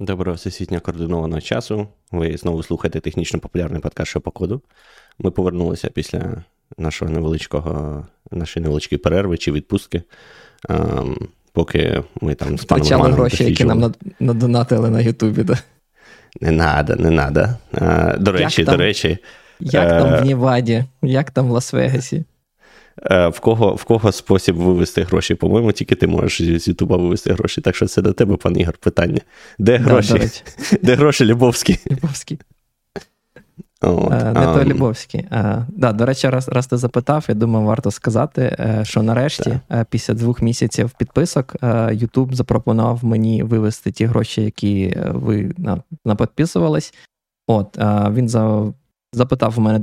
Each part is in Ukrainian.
Доброго всесвітньо координованого часу. Ви знову слухаєте технічно-популярний подкаст «Що по коду». Ми повернулися після нашої невеличкої перерви чи відпустки. Поки ми там з паном Романом... Втрачали гроші, які нам надонатили на Ютубі, да? Не надо. До речі... Як там в Неваді? Як там в Лас-Вегасі? В кого спосіб вивести гроші? По-моєму, тільки ти можеш з Ютуба вивести гроші. Так що це до тебе, пан Ігор, питання. Де гроші, Любовський? Не то Любовський. До речі, раз ти запитав, я думаю, варто сказати, що нарешті, після 2 місяців підписок, Ютуб запропонував мені вивести ті гроші, які ви напідписувались. Він запитав у мене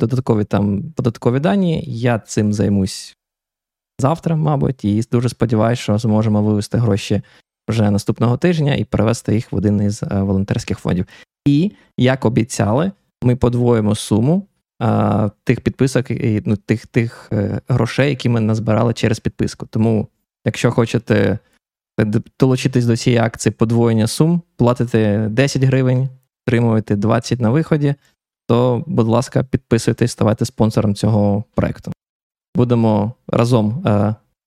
додаткові дані, я цим займусь завтра, мабуть, і дуже сподіваюся, що зможемо вивести гроші вже наступного тижня і перевести їх в один із волонтерських фондів. І, як обіцяли, ми подвоїмо суму тих підписок і тих грошей, які ми назбирали через підписку. Тому, якщо хочете долучитись до цієї акції подвоєння сум, платите 10 гривень, отримуєте 20 на виході, то, будь ласка, підписуйтесь, ставайте спонсором цього проєкту. Будемо разом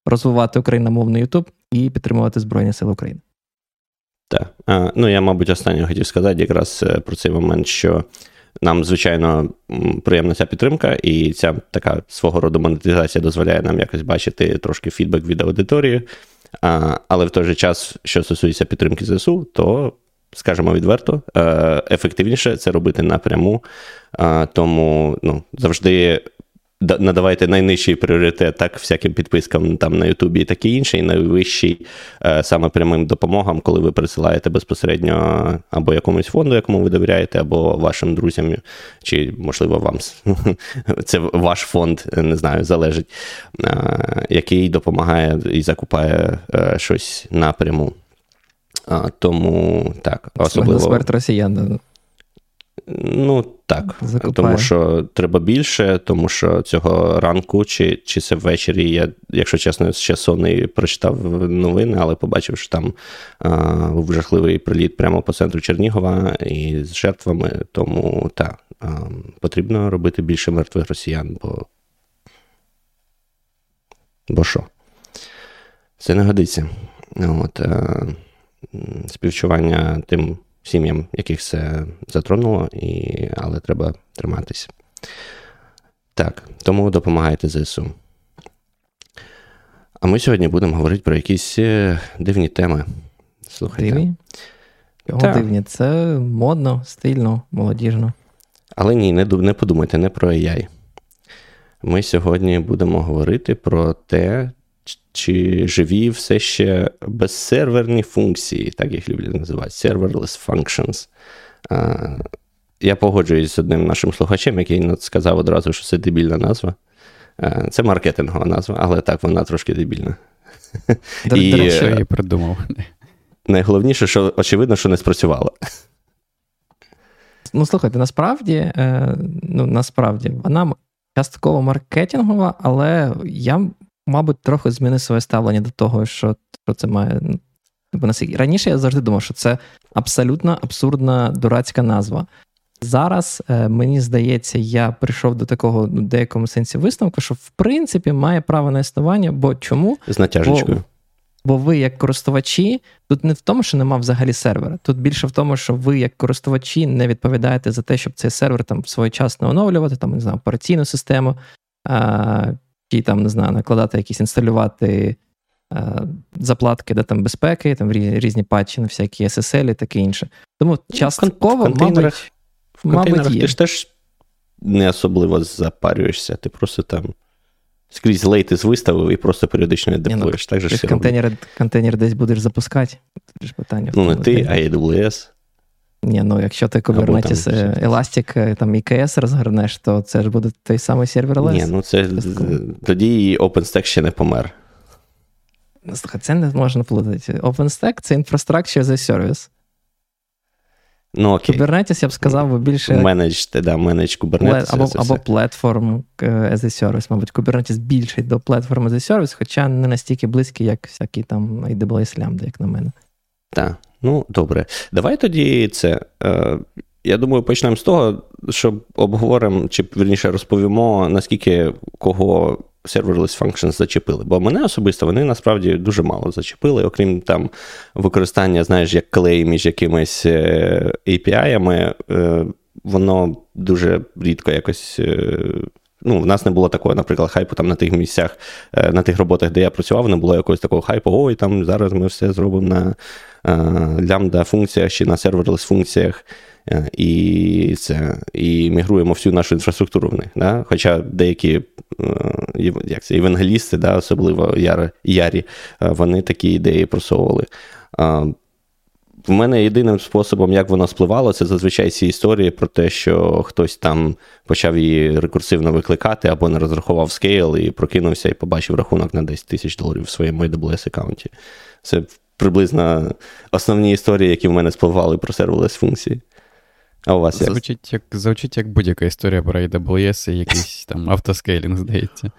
розвивати україномовний Ютуб і підтримувати Збройні Сили України. Так. Я, мабуть, останнє хотів сказати якраз про цей момент, що нам, звичайно, приємна ця підтримка, і ця така свого роду монетизація дозволяє нам якось бачити трошки фідбек від аудиторії, але в той же час, що стосується підтримки ЗСУ, то... скажемо відверто, ефективніше це робити напряму, тому завжди надавайте найнижчий пріоритет так всяким підпискам там на Ютубі і таке інше, і найвищий саме прямим допомогам, коли ви присилаєте безпосередньо або якомусь фонду, якому ви довіряєте, або вашим друзям, чи, можливо, вам. Це ваш фонд, не знаю, залежить, який допомагає і закупає щось напряму. Тому так, особливо... Смерть росіян. Так, закупаю. Тому що треба більше, тому що цього ранку чи це ввечері, я, якщо чесно, ще сонний прочитав новини, але побачив, що там був жахливий приліт прямо по центру Чернігова і з жертвами, тому так, потрібно робити більше мертвих росіян, бо що? Це не годиться. Співчування тим сім'ям, яких це затронуло, але треба триматися. Так, тому допомагайте ЗСУ. А ми сьогодні будемо говорити про якісь дивні теми. Слухайте. Дивні? Його дивні. Це модно, стильно, молодіжно. Але ні, не подумайте, не про AI. Ми сьогодні будемо говорити про те, чи живі все ще безсерверні функції, так їх люблять називати, serverless functions. Я погоджуюсь з одним нашим слухачем, який сказав одразу, що це дебільна назва. Це маркетингова назва, але так, вона трошки дебільна. Що я її придумав? Найголовніше, що очевидно, що не спрацювало. Слухайте, насправді, вона частково маркетингова, але я... мабуть, трохи змінив своє ставлення до того, що це має... Раніше я завжди думав, що це абсолютно абсурдна, дурацька назва. Зараз, мені здається, я прийшов до такого, в деякому сенсі, висновку, що, в принципі, має право на існування, бо чому? З натяжечкою. Бо ви, як користувачі, тут не в тому, що нема взагалі сервера. Тут більше в тому, що ви, як користувачі, не відповідаєте за те, щоб цей сервер там своєчасно оновлювати, там, не знаю, операційну систему, і там, не знаю, накладати якісь, інсталювати заплатки до там безпеки, там різні патчі на всякі SSL і таке інше. Тому частково, в контейнерах ти ж теж не особливо запарюєшся, ти просто там скрізь лейти виставив і просто періодично деплоєш. Так же ж контейнер десь будеш запускати? Питання, не ти, а AWS. Якщо ти Kubernetes, Elastic, там EKS розгорнеш, то це ж буде той самий serverless. Тоді і OpenStack ще не помер. Слухай, це не можна плутати. OpenStack – це Infrastructure as a Service. Окей. Kubernetes, я б сказав, бо більше... Manage Kubernetes. Або Platform as a Service, мабуть. Kubernetes більший до Platform as a Service, хоча не настільки близький, як всякі там AWS Lambda, як на мене. Так, ну добре. Давай тоді це. Я думаю, почнемо з того, що обговоримо, чи вірніше розповімо, наскільки кого serverless functions зачепили. Бо мене особисто вони насправді дуже мало зачепили, окрім там використання, знаєш, як клей між якимись API-ами, воно дуже рідко якось. Ну, в нас не було такого, наприклад, хайпу там на тих місцях, на тих роботах, де я працював, не було якогось такого хайпу, ой, там зараз ми все зробимо на лямбда-функціях чи на serverless-функціях і мігруємо всю нашу інфраструктуру в них. Да? Хоча деякі евангелісти, да, особливо ярі, вони такі ідеї просовували. В мене єдиним способом, як воно спливало, це зазвичай ці історії про те, що хтось там почав її рекурсивно викликати або не розрахував скейл і прокинувся і побачив рахунок на 10 тисяч доларів в своєму AWS-аккаунті. Це приблизно основні історії, які в мене спливали про serverless-функції. А у вас як? Звучить як будь-яка історія про AWS і якийсь там автоскейлінг, здається.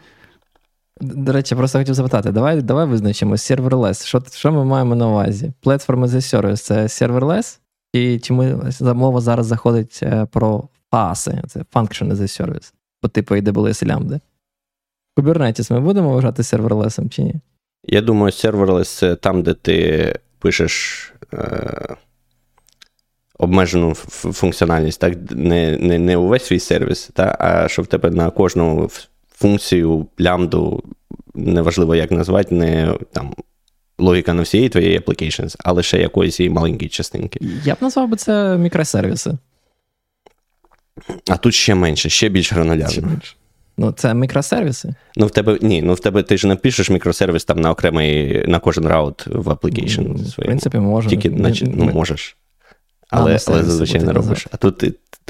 До речі, просто хотів запитати, давай визначимо serverless. Що ми маємо на увазі? Platform as a service – це serverless, і чи мова зараз заходить про FaaS, це function as a service, по типу AWS і Lambda. Kubernetes ми будемо вважати serverless чи ні? Я думаю, serverless – це там, де ти пишеш обмежену функціональність, так? Не увесь свій сервіс, та? А що в тебе на кожному функцію, лямбду, неважливо як назвати, не там логіка на всієї твоєї applications, а лише якоїсь її маленької частинки. Я б назвав би це мікросервіси. А тут ще менше, ще більш гранулярно. Ну, це мікросервіси? Ну, в тебе, ні, ну в тебе ти ж не пишеш мікросервіс там на окремий, на кожен раут в application своєму. В принципі, можна. Тільки, ну, можеш. Але зазвичай не робиш.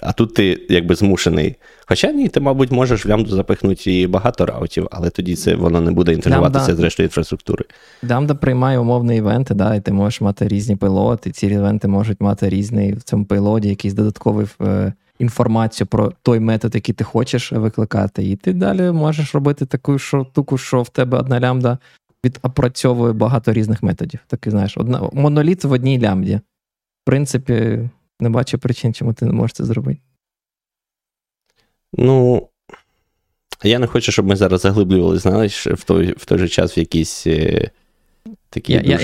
А тут ти якби змушений. Хоча ні, ти, мабуть, можеш в лямбду запихнути і багато раутів, але тоді це воно не буде інтегруватися з рештою інфраструктури. Лямбда приймає умовні івенти, да, і ти можеш мати різні пейлоди, і ці івенти можуть мати різний в цьому пейлоді якийсь додатковий інформацію про той метод, який ти хочеш викликати. І ти далі можеш робити таку штуку, що в тебе одна лямбда відопрацьовує багато різних методів. Такий, знаєш, моноліт в одній лямбді. В принципі, не бачу причин, чому ти не можеш це зробити. Ну, я не хочу, щоб ми зараз заглиблювалися, знаєш, в той же час в якісь такі дуже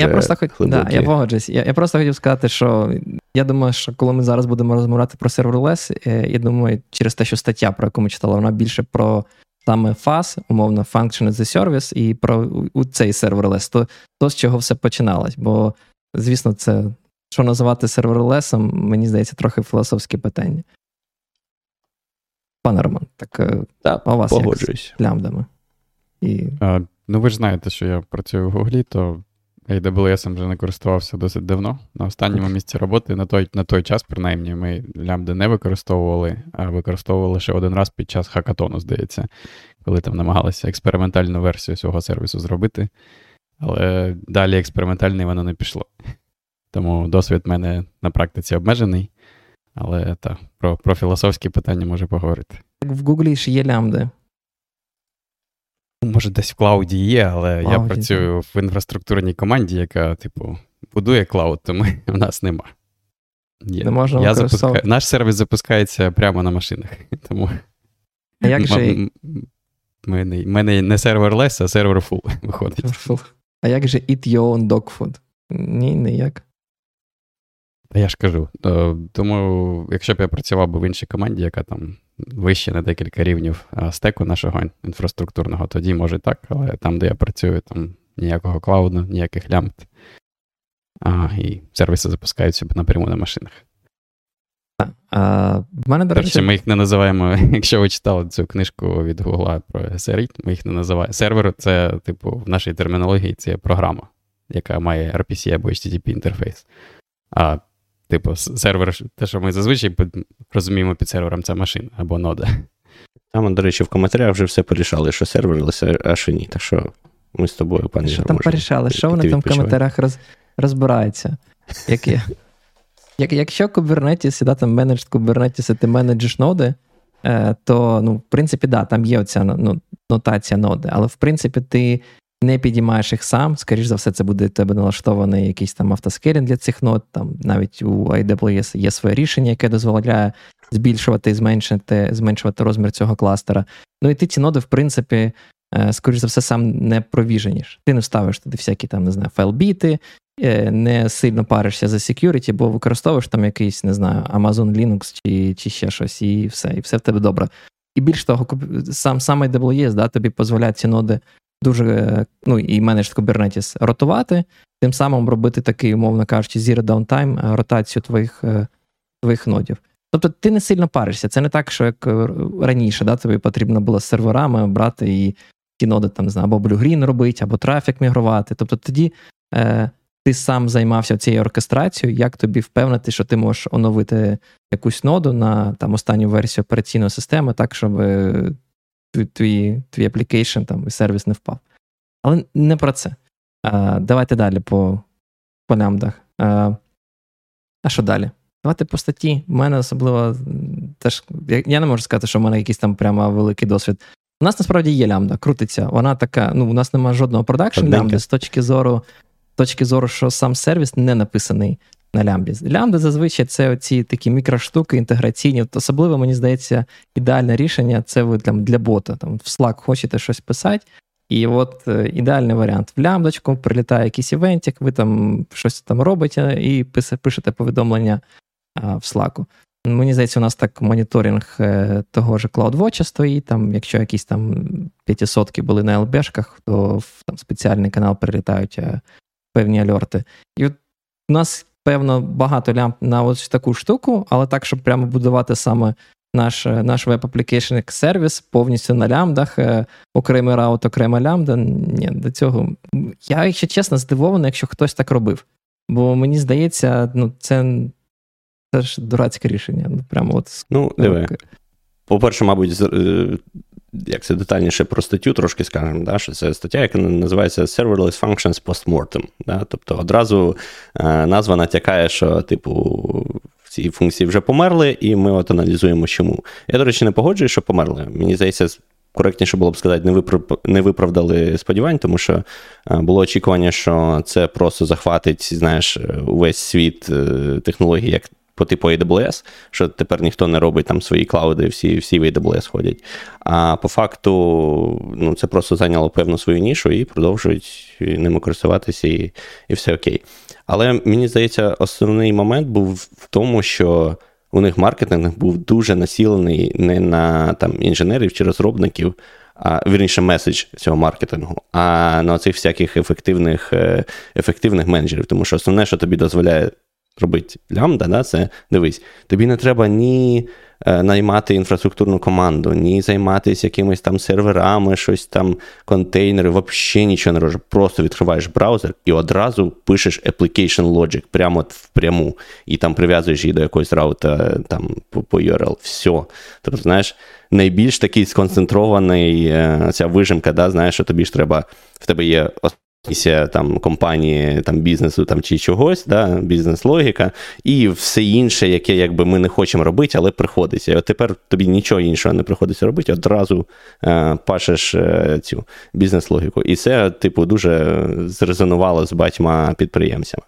глибокі... Я погоджуюсь. Я просто хотів сказати, що я думаю, що коли ми зараз будемо розмовляти про serverless, я думаю, через те, що стаття, про яку ми читали, вона більше про саме FaaS, умовно, Function as a Service, і про цей serverless, то з чого все починалось. Бо, звісно, це... Що називати серверлесом, мені здається, трохи філософське питання. Пане Роман, так, у вас погоджуюсь. Як з лямбдами? Ну, ви ж знаєте, що я працюю в Гуглі, то AWS вже не користувався досить давно. На останньому місці роботи, на той час, принаймні, ми лямбди не використовували, а використовували лише один раз під час хакатону, здається, коли там намагалися експериментальну версію цього сервісу зробити, але далі експериментальний воно не пішло. Тому досвід в мене на практиці обмежений, але так, про філософські питання можу поговорити. В Гуглі ж є лямбди? Може, десь в клауді є, але я працюю в інфраструктурній команді, яка, типу, будує клауд, тому в нас нема. Наш сервіс запускається прямо на машинах, тому в мене не серверлес, а серверфул виходить. А як же eat your own dog food? Ні, ніяк. Та я ж кажу. Думаю, якщо б я працював би в іншій команді, яка там вище на декілька рівнів стеку нашого інфраструктурного, тоді може так, але там, де я працюю, там ніякого клауду, ніяких лямбд. І сервіси запускаються напряму на машинах. В мене, до речі, ми їх не називаємо, якщо ви читали цю книжку від Гугла про SRE, ми їх не називаємо. Сервер – це, типу, в нашій термінології це програма, яка має RPC або HTTP інтерфейс. А, типу, сервер, те, що ми зазвичай розуміємо під сервером, це машина або нода. Там, до речі, в коментарях вже все порішали, що серверлес, а що ні. Так що ми з тобою, пане Ігор, там порішали? Що вони там в коментарях розбираються? Якщо Kubernetes, і да, там менеджд Kubernetes, і ти менеджиш ноди, то, ну, в принципі, да, там є оця нотація ноди, але, в принципі, ти не підіймаєш їх сам, скоріш за все, це буде в тебе налаштований якийсь там автоскейлінг для цих нод, там навіть у AWS є своє рішення, яке дозволяє збільшувати і зменшувати розмір цього кластера. Ну і ти ці ноди, в принципі, скоріш за все, сам не провіженіш. Ти не вставиш туди всякі там, не знаю, файлбіти, не сильно паришся за security, бо використовуєш там якийсь, не знаю, Amazon Linux чи ще щось, і все в тебе добре. І більш того, сам AWS, да, тобі дозволяє ці ноди дуже, ну, і менедж Kubernetes ротувати, тим самим робити такий, умовно кажучи, zero downtime, ротацію твоїх нодів. Тобто ти не сильно паришся, це не так, що як раніше, да, тобі потрібно було з серверами брати і ті ноди, там, не знаю, або Blue Green робити, або трафік мігрувати. Тобто тоді ти сам займався цією оркестрацією, як тобі впевнити, що ти можеш оновити якусь ноду на там, останню версію операційної системи, так, щоб твій аплікейшн і сервіс не впав. Але не про це. Давайте далі по лямбдах. А що далі? Давайте по статті. У мене особливо теж, я не можу сказати, що в мене якийсь там прямо великий досвід. У нас насправді є лямбда, крутиться. Вона така, ну у нас немає жодного продакшн лямбди з точки зору, що сам сервіс не написаний на лямбді. Лямбда зазвичай це оці такі мікроштуки інтеграційні. Особливо, мені здається, ідеальне рішення це ви для бота. Там в Slack хочете щось писати, і от ідеальний варіант. В лямбдочку прилітає якийсь івентик, ви там щось там робите і пишете повідомлення в Slack. Мені здається, у нас так моніторинг того ж CloudWatch стоїть, там, якщо якісь там 500-ки були на ЛБшках, то в там, спеціальний канал прилітають певні альорти. І от у нас, певно, багато лямб на ось таку штуку, але так, щоб прямо будувати саме наш веб-аплікейшн як сервіс повністю на лямбдах, окремий раут, окрема лямбда, ні, до цього. Я, якщо чесно, здивований, якщо хтось так робив. Бо мені здається, ну, це ж дурацьке рішення. Прямо от. Ну, диви. По-перше, мабуть, як це детальніше про статтю трошки скажемо, да? Що це стаття, яка називається Serverless Functions Postmortem. Да? Тобто одразу назва натякає, що типу ці функції вже померли, і ми от аналізуємо чому. Я, до речі, не погоджуюсь, що померли. Мені здається, коректніше було б сказати, не виправдали сподівань, тому що було очікування, що це просто захватить, знаєш, увесь світ технологій, як по типу AWS, що тепер ніхто не робить там свої клауди, всі в AWS ходять. А по факту, ну, це просто зайняло певну свою нішу і продовжують ними користуватися, і все окей. Але, мені здається, основний момент був в тому, що у них маркетинг був дуже націлений не на там інженерів чи розробників, вірніше, меседж цього маркетингу, а на цих всяких ефективних менеджерів. Тому що основне, що тобі дозволяє робить лямбда, да, це, дивись, тобі не треба ні наймати інфраструктурну команду, ні займатися якимись там серверами, щось там, контейнери, взагалі нічого не робиш. Просто відкриваєш браузер і одразу пишеш application logic прямо впряму, і там прив'язуєш її до якогось раута там по URL. Все. Тобто, знаєш, найбільш такий сконцентрований ця вижимка, да, знаєш, що тобі ж треба, в тебе є там компанії, там бізнесу там, чи чогось, да, бізнес-логіка, і все інше, яке якби ми не хочемо робити, але приходиться. І от тепер тобі нічого іншого не приходиться робити, одразу пашеш цю бізнес-логіку. І це, типу, дуже зрезонувало з багатьма підприємцями.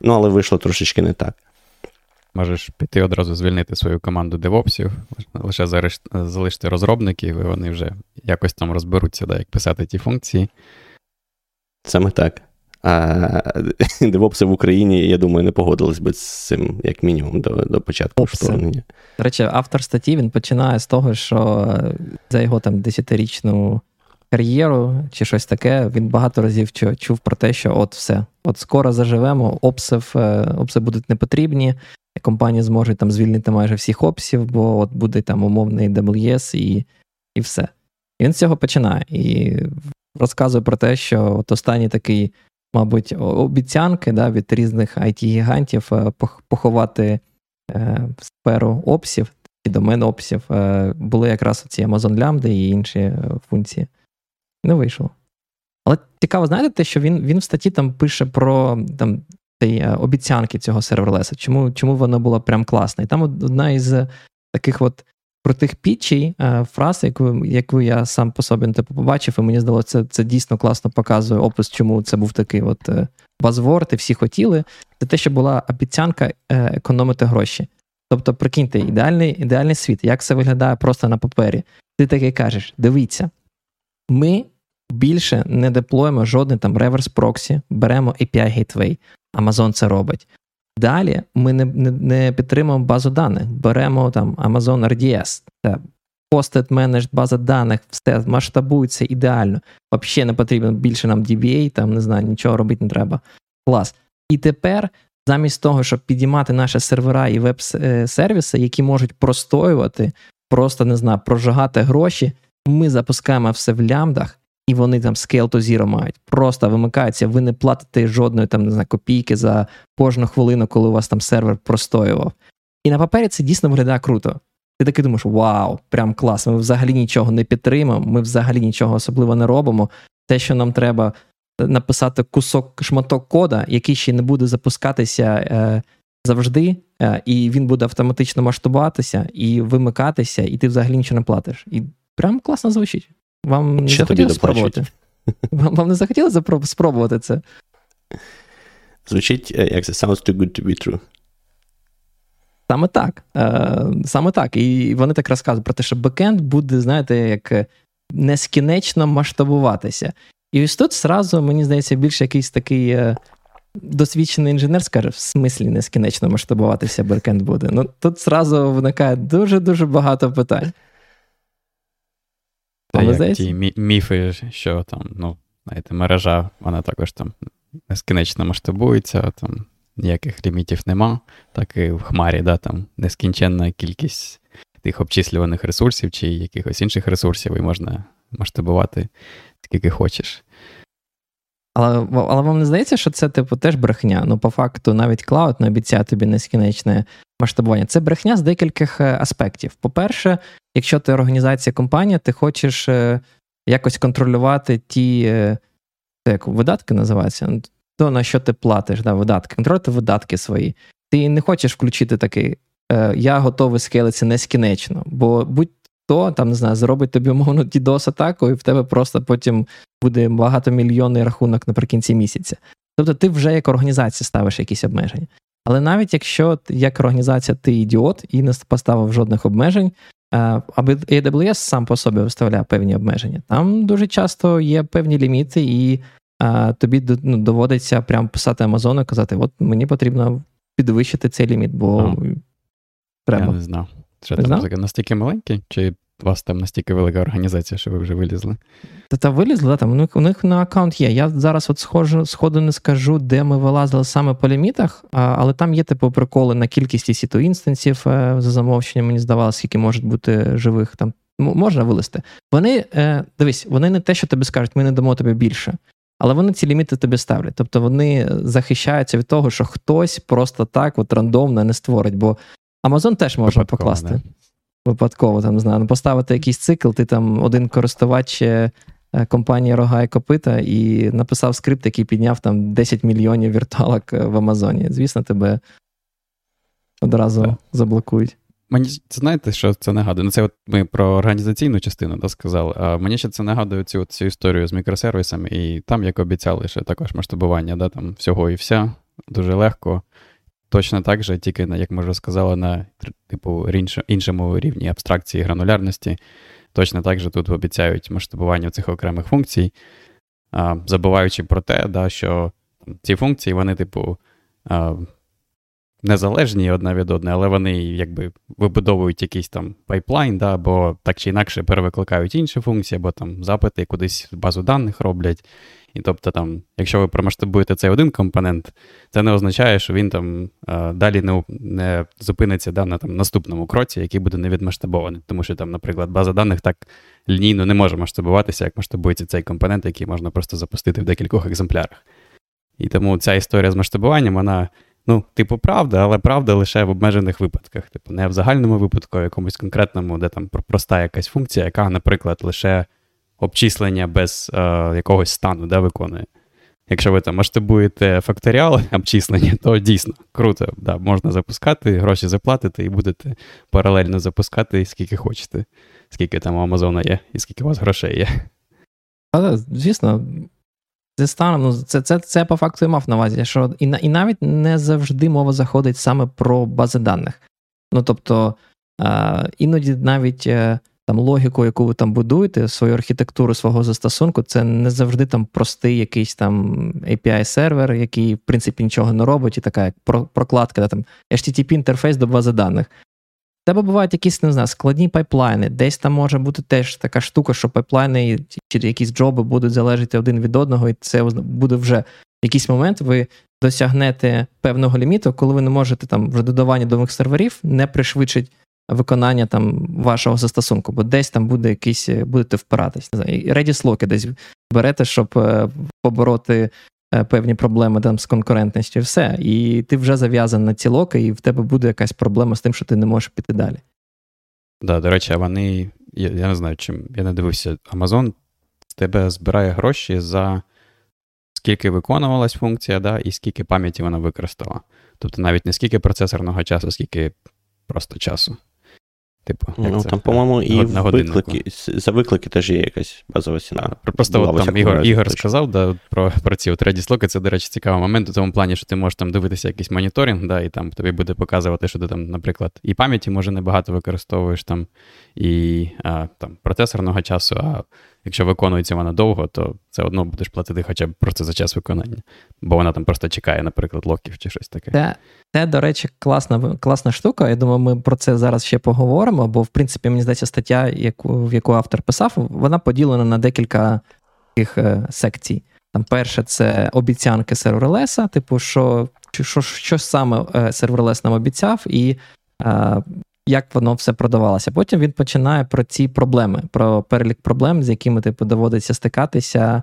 Ну, але вийшло трошечки не так. Можеш піти одразу звільнити свою команду девопсів, лише залишити розробників, і вони вже якось там розберуться, да, як писати ті функції. Саме так. Девопси в Україні, я думаю, не погодились би з цим, як мінімум, до початку вторгнення. До речі, автор статті, він починає з того, що за його там 10-річну кар'єру чи щось таке, він багато разів чув про те, що от все, от скоро заживемо, опси будуть непотрібні, компанії зможуть там звільнити майже всіх опсів, бо от буде там умовний AWS і все. І він з цього починає. І розказує про те, що от останні такі, мабуть, обіцянки, да, від різних IT-гігантів поховати сферу опсів і домен опсів, були якраз ці Amazon лямбди і інші функції. Не вийшло. Але цікаво, знаєте, те, що він в статті там пише про там, обіцянки цього серверлеса, чому воно було прям класне. І там одна із таких от про тих пічей, фраз, яку я сам по собі побачив, і мені здалося, це дійсно класно показує опис, чому це був такий от базворд, і всі хотіли. Це те, що була обіцянка економити гроші. Тобто, прикиньте, ідеальний світ, як це виглядає просто на папері. Ти таки кажеш, дивіться, ми більше не деплоїмо жодний там реверс-проксі, беремо API Gateway, Amazon це робить. Далі ми не підтримуємо базу даних, беремо там Amazon RDS, це hosted managed база даних, все масштабується ідеально. Взагалі не потрібно більше нам DBA, там, не знаю, нічого робити не треба. Клас. І тепер, замість того, щоб підіймати наші сервера і веб-сервіси, які можуть простоювати, просто, не знаю, прожигати гроші, ми запускаємо все в лямбдах, і вони там scale to zero мають. Просто вимикаються, ви не платите жодної там, не знаю, копійки за кожну хвилину, коли у вас там сервер простоював. І на папері це дійсно виглядає круто. Ти таки думаєш, вау, прям клас, ми взагалі нічого не підтримуємо, ми взагалі нічого особливо не робимо. Те, що нам треба написати шматок кода, який ще не буде запускатися завжди, і він буде автоматично масштабуватися, і вимикатися, і ти взагалі нічого не платиш. І прям класно звучить. Вам не захотілося спробувати? Вам не захотілося спробувати це? Звучить, як це, sounds too good to be true. Саме так. І вони так розказують про те, що бекенд буде, знаєте, як нескінечно масштабуватися. І ось тут сразу, мені здається, більш якийсь такий досвідчений інженер скаже, в смислі нескінечно масштабуватися бекенд буде. Ну, тут сразу виникає дуже-дуже багато питань. Та як ті міфи, що там, ну, знаєте, мережа, вона також там нескінечно масштабується, там ніяких лімітів нема, так і в хмарі, да, там нескінченна кількість тих обчислюваних ресурсів чи якихось інших ресурсів, і можна масштабувати скільки хочеш. Але вам не здається, що це, типу, теж брехня? Ну, по факту, навіть клауд не обіцяє тобі нескінечне масштабування. Це брехня з декількох аспектів. По-перше, якщо ти організація, компанія, ти хочеш якось контролювати ті, як видатки називаються, то на що ти платиш, да, видатки, контролювати видатки свої. Ти не хочеш включити такий, я готовий скейлитися нескінечно, бо будь-то, там, не знаю, зробить тобі умовну DDoS-атаку, і в тебе просто потім буде багатомільйонний рахунок наприкінці місяця. Тобто ти вже як організація ставиш якісь обмеження. Але навіть якщо як організація ти ідіот і не поставив жодних обмежень, AWS сам по собі виставляє певні обмеження. Там дуже часто є певні ліміти, і тобі доводиться прямо писати Амазону і казати, от мені потрібно підвищити цей ліміт, бо треба. Я не знав. Що там настільки маленький? Чи у вас там настільки велика організація, що ви вже вилізли? Та вилізли, там у них на аккаунт є. Я зараз от сходу не скажу, де ми вилазили саме по лімітах, але там є типу приколи на кількість EC2 інстансів за замовченням, мені здавалося, скільки може бути живих там. Можна вилізти. Вони, дивись, вони не те, що тобі скажуть, ми не дамо тобі більше. Але вони ці ліміти тобі ставлять. Тобто вони захищаються від того, що хтось просто так от рандомно не створить, бо Amazon теж можна покласти. Не. Випадково, там, не знаю, поставити якийсь цикл, ти там один користувач компанії Рога і Копита і написав скрипт, який підняв там 10 мільйонів віртуалок в Амазоні. Звісно, тебе одразу заблокують. Мені, знаєте, що це нагадує? Ну, це от ми про організаційну частину сказали, а мені ще це нагадує цю історію з мікросервісами, і там, як обіцяли, ще також масштабування, да, там всього і вся, дуже легко. Точно так же, тільки, як ми вже сказали, на типу, іншому рівні абстракції, гранулярності. Точно так же тут обіцяють масштабування цих окремих функцій, забуваючи про те, да, що ці функції, вони, типу, незалежні одна від одної, але вони якби вибудовують якийсь там пайплайн, да, або так чи інакше перевикликають інші функції, або там запити кудись в базу даних роблять. І тобто там, якщо ви промасштабуєте цей один компонент, це не означає, що він там далі не зупиниться, да, на там, наступному кроці, який буде невідмасштабований. Тому що там, наприклад, база даних так лінійно не може масштабуватися, як масштабується цей компонент, який можна просто запустити в декількох екземплярах. І тому ця історія з масштабуванням, вона, ну, типу, правда, але правда лише в обмежених випадках. Типу, не в загальному випадку, а в якомусь конкретному, де там проста якась функція, яка, наприклад, лише обчислення без якогось стану, да, виконує. Якщо ви там масштабуєте факторіали обчислення, то дійсно круто. Да, можна запускати, гроші заплатити і будете паралельно запускати скільки хочете. Скільки там у Амазона є і скільки у вас грошей є. Але, звісно, зі станом, це по факту я мав на увазі, що і навіть не завжди мова заходить саме про бази даних. Ну, тобто, іноді навіть там логіку, яку ви там будуєте, свою архітектуру, свого застосунку, це не завжди там простий якийсь там API-сервер, який, в принципі, нічого не робить, і така прокладка, да, там HTTP-інтерфейс до бази даних. Тебе бувають якісь, не знаю, складні пайплайни. Десь там може бути теж така штука, що пайплайни чи якісь джоби будуть залежати один від одного, і це буде вже в якийсь момент ви досягнете певного ліміту, коли ви не можете там вже додавання нових серверів не пришвидшить виконання там вашого застосунку, бо десь там буде якийсь, будете впиратись. Не знаю, Redis-локи десь берете, щоб побороти певні проблеми там з конкурентністю і все. І ти вже зав'язаний на ці локи, і в тебе буде якась проблема з тим, що ти не можеш піти далі. Да, до речі, вони, я не знаю, чим, я не дивився, Amazon з тебе збирає гроші за скільки виконувалась функція, да, і скільки пам'яті вона використала. Тобто навіть не скільки процесорного часу, скільки просто часу. Типу, ну, там, по-моєму, і виклики, за виклики теж є якась базова ціна. Просто от, там Ігор сказав да, про ці Redis-локи, це, до речі, цікавий момент у тому плані, що ти можеш там дивитися якийсь моніторинг, да, і там тобі буде показувати, що ти там, наприклад, і пам'яті, може, небагато використовуєш, там, і там, процесорного часу, а якщо виконується вона довго, то все одно будеш платити хоча б просто за час виконання. Бо вона там просто чекає, наприклад, локів чи щось таке. Це, до речі, класна штука. Я думаю, ми про це зараз ще поговоримо, бо, в принципі, мені здається, стаття, в яку автор писав, вона поділена на декілька таких секцій. Там перше, це обіцянки серверлеса, типу, що саме серверлес нам обіцяв і як воно все продавалося. Потім він починає про ці проблеми, про перелік проблем, з якими типу доводиться стикатися,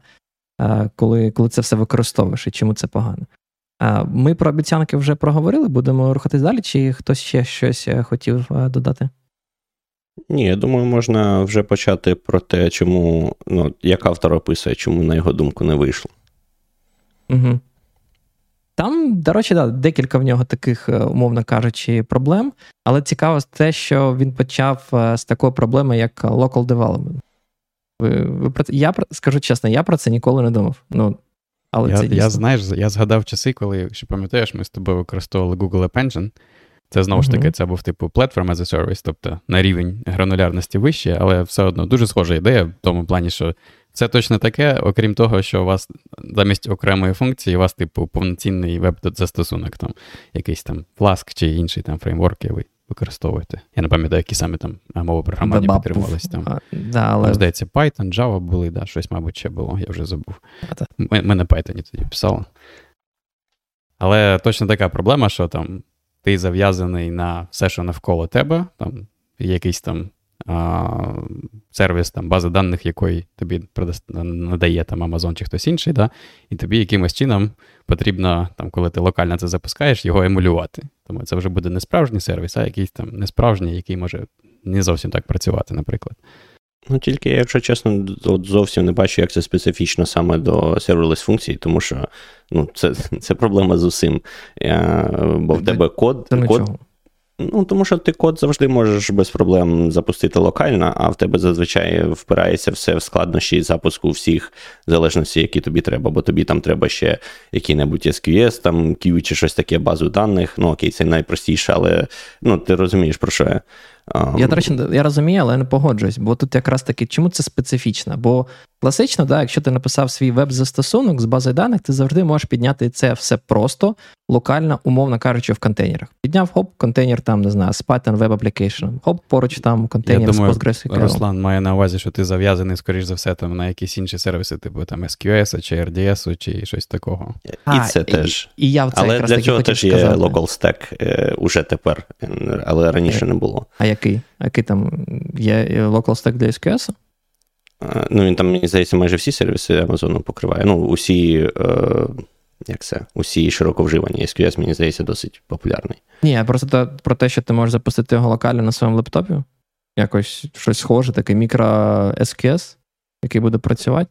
коли це все використовуєш і чому це погано. Ми про обіцянки вже проговорили, будемо рухатись далі, чи хтось ще щось хотів додати? Ні, я думаю, можна вже почати про те, чому, ну, як автор описує, чому, на його думку, не вийшло. Угу. Там, до речі, да, декілька в нього таких, умовно кажучи, проблем, але цікаво те, що він почав з такої проблеми, як local development. Я скажу чесно, я про це ніколи не думав. Ну, але я згадав часи, коли, що пам'ятаєш, ми з тобою використовували Google App Engine. Це, знову ж таки, це був типу Platform as a Service, тобто на рівень гранулярності вище, але все одно дуже схожа ідея в тому плані, що це точно таке, окрім того, що у вас замість окремої функції у вас, типу, повноцінний веб-застосунок, там, якийсь там Flask чи інший там фреймворк, який ви використовуєте. Я не пам'ятаю, які саме там мови програмування підтримувалися. Там, здається, Python, Java були, да, щось, мабуть, ще було, я вже забув. Ми на Python тоді писали. Але точно така проблема, що там ти зав'язаний на все, що навколо тебе, там якийсь там сервіс, там, база даних, якої тобі надає там Amazon чи хтось інший, да? І тобі якимось чином потрібно, там, коли ти локально це запускаєш, його емулювати. Тому це вже буде не справжній сервіс, а якийсь там несправжній, який може не зовсім так працювати, наприклад. Ну, тільки, якщо чесно, зовсім не бачу, як це специфічно саме до serverless функцій, тому що ну, це проблема з усім. Бо в тебе код. Ну, тому що ти код завжди можеш без проблем запустити локально, а в тебе зазвичай впирається все в складнощі запуску всіх залежностей, які тобі треба, бо тобі там треба ще який-небудь SQS, там Q чи щось таке, базу даних. Ну, окей, це найпростіше, але ну, ти розумієш, про що я. Я, до речі, я розумію, але я не погоджуюсь, бо тут якраз таки, чому це специфічно? Бо класично, да, якщо ти написав свій веб-застосунок з бази даних, ти завжди можеш підняти це все просто, локально, умовно кажучи, в контейнерах. Підняв, хоп, контейнер там, не знаю, з Python Web Application, хоп, поруч там контейнер з PostgreSQL. Я думаю, Руслан має на увазі, що ти зав'язаний, скоріш за все, там на якісь інші сервіси, типу там SQS, чи RDS, чи щось такого. І це теж. І я в це але якраз для цього теж є LocalStack уже тепер, але раніше не було. А який там? Є LocalStack для SQS? Ну, він там, мені здається, майже всі сервіси Амазону покриває. Ну, усі широковживані. SQS, мені здається, досить популярний. Ні, просто про те, що ти можеш запустити його локально на своєму лептопі. Якось щось схоже, такий мікро SQS, який буде працювати.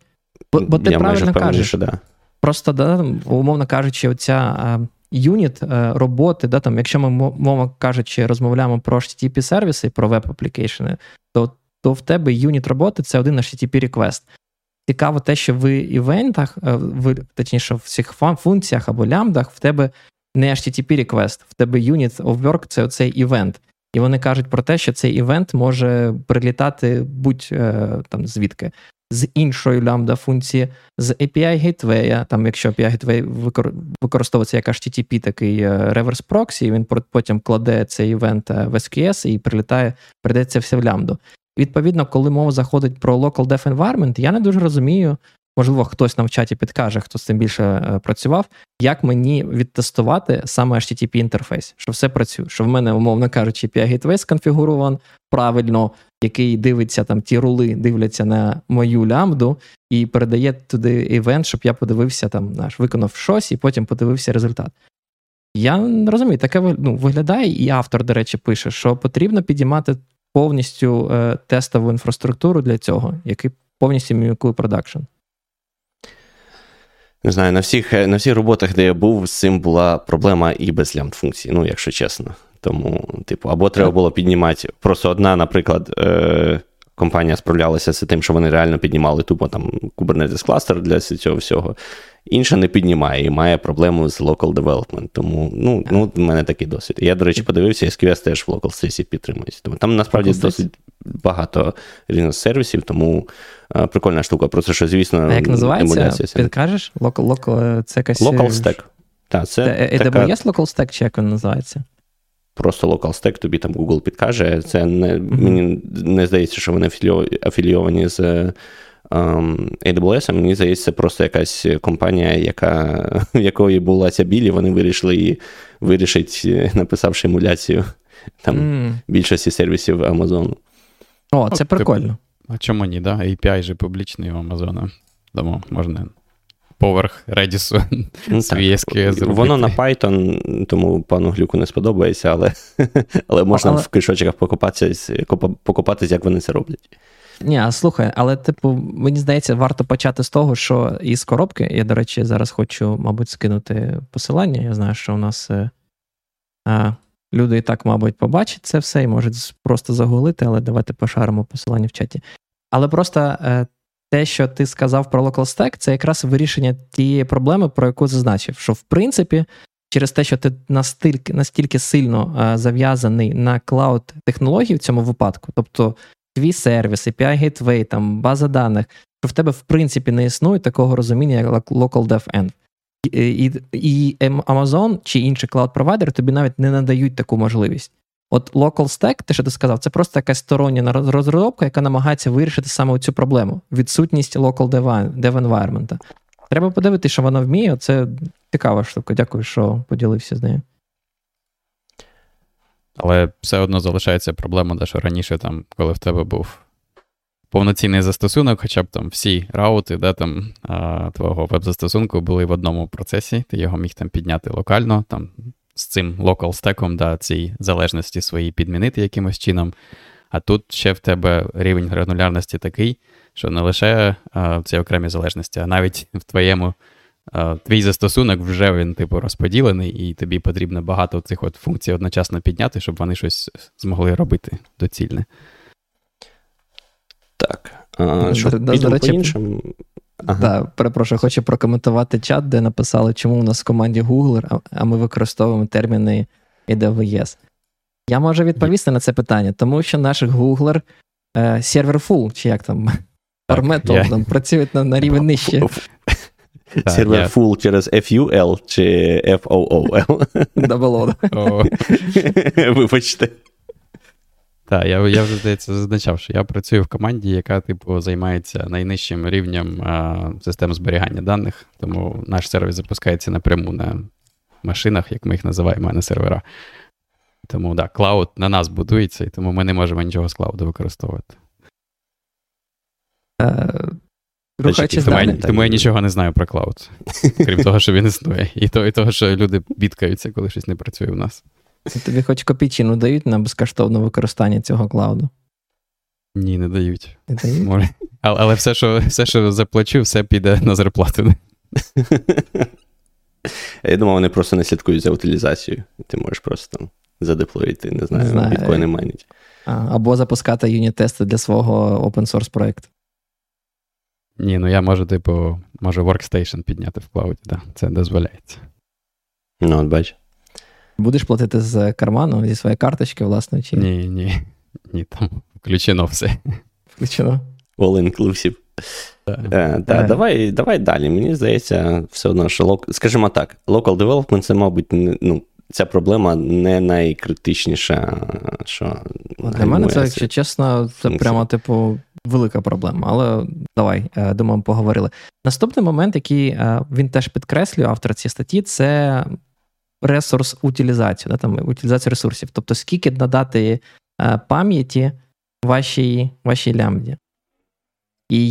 Бо ти правильно кажеш. Що да. Просто, да, умовно кажучи, оця юніт роботи, да, там, якщо ми, мовно кажучи, розмовляємо про HTTP-сервіси, про веб-аплікейшни, то в тебе юніт роботи – це один HTTP-реквест. Цікаво те, що в івентах, точніше, в цих функціях або лямбдах в тебе не HTTP-реквест, в тебе юніт of work – це оцей івент. І вони кажуть про те, що цей івент може прилітати будь-там звідки. З іншої лямбда функції, з API Gateway, там, якщо API Gateway використовується як HTTP, такий reverse proxy, він потім кладе цей івент в SQS і прилітає, передається все в лямбду. Відповідно, коли мова заходить про local dev environment, я не дуже розумію, можливо, хтось нам в чаті підкаже, хто з цим більше працював, як мені відтестувати саме HTTP-інтерфейс, що все працює, що в мене, умовно кажучи, API Gateway сконфігурован правильно, який дивиться, там ті рули дивляться на мою лямбду і передає туди івент, щоб я подивився, там, наш, виконав щось і потім подивився результат. Я не розумію, таке виглядає, і автор, до речі, пише, що потрібно підіймати повністю тестову інфраструктуру для цього, який повністю мімікує продакшн. Не знаю, на всіх роботах, де я був, з цим була проблема і без лямбд функцій, ну, якщо чесно. Тому, або треба було піднімати. Просто одна, наприклад, компанія справлялася з тим, що вони реально піднімали тупо там Kubernetes кластер для цього всього. Інша не піднімає і має проблему з local development. Тому, в мене такий досвід. Я, до речі, подивився, SQS теж в LocalStack підтримується. Тому там, насправді, досить багато різних сервісів, тому прикольна штука. Просто, що, звісно, а як називається? Підкажеш? Це якась... LocalStack. Так, це AWS LocalStack, чи як він називається? Просто LocalStack, тобі там Google підкаже. Це мені не здається, що вони афілійовані з AWS, мені здається, це просто якась компанія, в якої була ця біль, і вони вирішили її вирішити, написавши емуляцію там більшості сервісів Амазону. О, це прикольно. А чому ні, да? API же публічний у Амазона. Тому можна... поверх Redis свій SQS зробити. Воно на Python, тому пану Глюку не сподобається, але можна в кишочках покопатися, як вони це роблять. Ні, слухай, але, мені здається, варто почати з того, що із коробки, я, до речі, зараз хочу, мабуть, скинути посилання, я знаю, що у нас люди і так, мабуть, побачать це все і можуть просто загуглити, але давайте пошаримо посилання в чаті. Але просто... те, що ти сказав про LocalStack, це якраз вирішення тієї проблеми, про яку зазначив, що, в принципі, через те, що ти настільки сильно зав'язаний на клауд-технології в цьому випадку, тобто твій сервіс, API Gateway, там, база даних, що в тебе, в принципі, не існує такого розуміння, як Local DevEnd. І Amazon чи інші клауд-провайдери тобі навіть не надають таку можливість. От LocalStack, те, що ти сказав, це просто якась стороння розробка, яка намагається вирішити саме цю проблему. Відсутність local dev environment. Треба подивитися, що вона вміє. Це цікава штука. Дякую, що поділився з нею. Але все одно залишається проблема, де, що раніше, там, коли в тебе був повноцінний застосунок, хоча б там всі раути, де, там, твого веб-застосунку були в одному процесі, ти його міг там підняти локально, там, з цим LocalStack, да, цій залежності свої підмінити якимось чином. А тут ще в тебе рівень гранулярності такий, що не лише ці окремі залежності, а навіть в твій застосунок вже він, розподілений, і тобі потрібно багато цих от функцій одночасно підняти, щоб вони щось змогли робити доцільне. Так. Підемо по іншому. Перепрошую, хочу прокоментувати чат, де написали, чому у нас в команді Google, а ми використовуємо терміни AWS. Я можу відповісти на це питання, тому що наш Google serverful, чи як там, парметол, там працюють на рівень нижче. Serverful через FUL чи FOOL? Double O. Вибачте. Так, я вже, здається, зазначав, що я працюю в команді, яка, займається найнижчим рівнем систем зберігання даних, тому наш сервіс запускається напряму на машинах, як ми їх називаємо, а не сервера. Тому, так, клауд на нас будується, і тому ми не можемо нічого з клауду використовувати. Тому я нічого не знаю про клауд, крім того, що він існує, і того, що люди бідкаються, коли щось не працює в нас. Тобі хоч копійчину дають на безкоштовне використання цього клауду? Ні, не дають. Не дають? Але все, що заплачу, все піде на зарплату. Я думав, вони просто не слідкують за утилізацією. Ти можеш просто там задеплоїти, не знаю, біткоїни майнить. Або запускати юніт-тести для свого open-source проєкту. Ні, ну я можу, типу, можу workstation підняти в клауді, да, це дозволяється. Ну, от бач. Будеш платити з карману, зі своєї карточки, власне, чи? Ні, там включено все. Включено? All-inclusive. Давай далі. Мені здається, все одно, що, скажімо так, local development, це, мабуть, ну, ця проблема не найкритичніша, що... Для мене це, якщо чесно, це прямо, типу, велика проблема. Але давай, думаю, поговорили. Наступний момент, який він теж підкреслює, автор цієї статті, це ресурс-утилізацію, да, там, утилізацію ресурсів. Тобто, скільки надати пам'яті вашій лямбді. І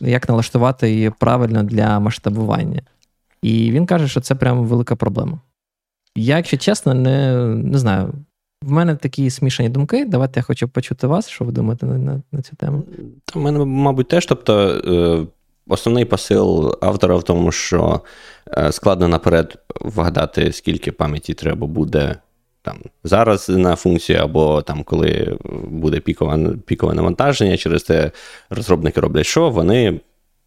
як налаштувати її правильно для масштабування. І він каже, що це прямо велика проблема. Я, якщо чесно, не знаю. В мене такі смішані думки. Давайте я хочу почути вас, що ви думаєте на цю тему. У мене, мабуть, теж. Тобто, основний посил автора в тому, що складно наперед вгадати, скільки пам'яті треба буде там зараз на функцію, або там, коли буде пікове навантаження, через те розробники роблять що? Вони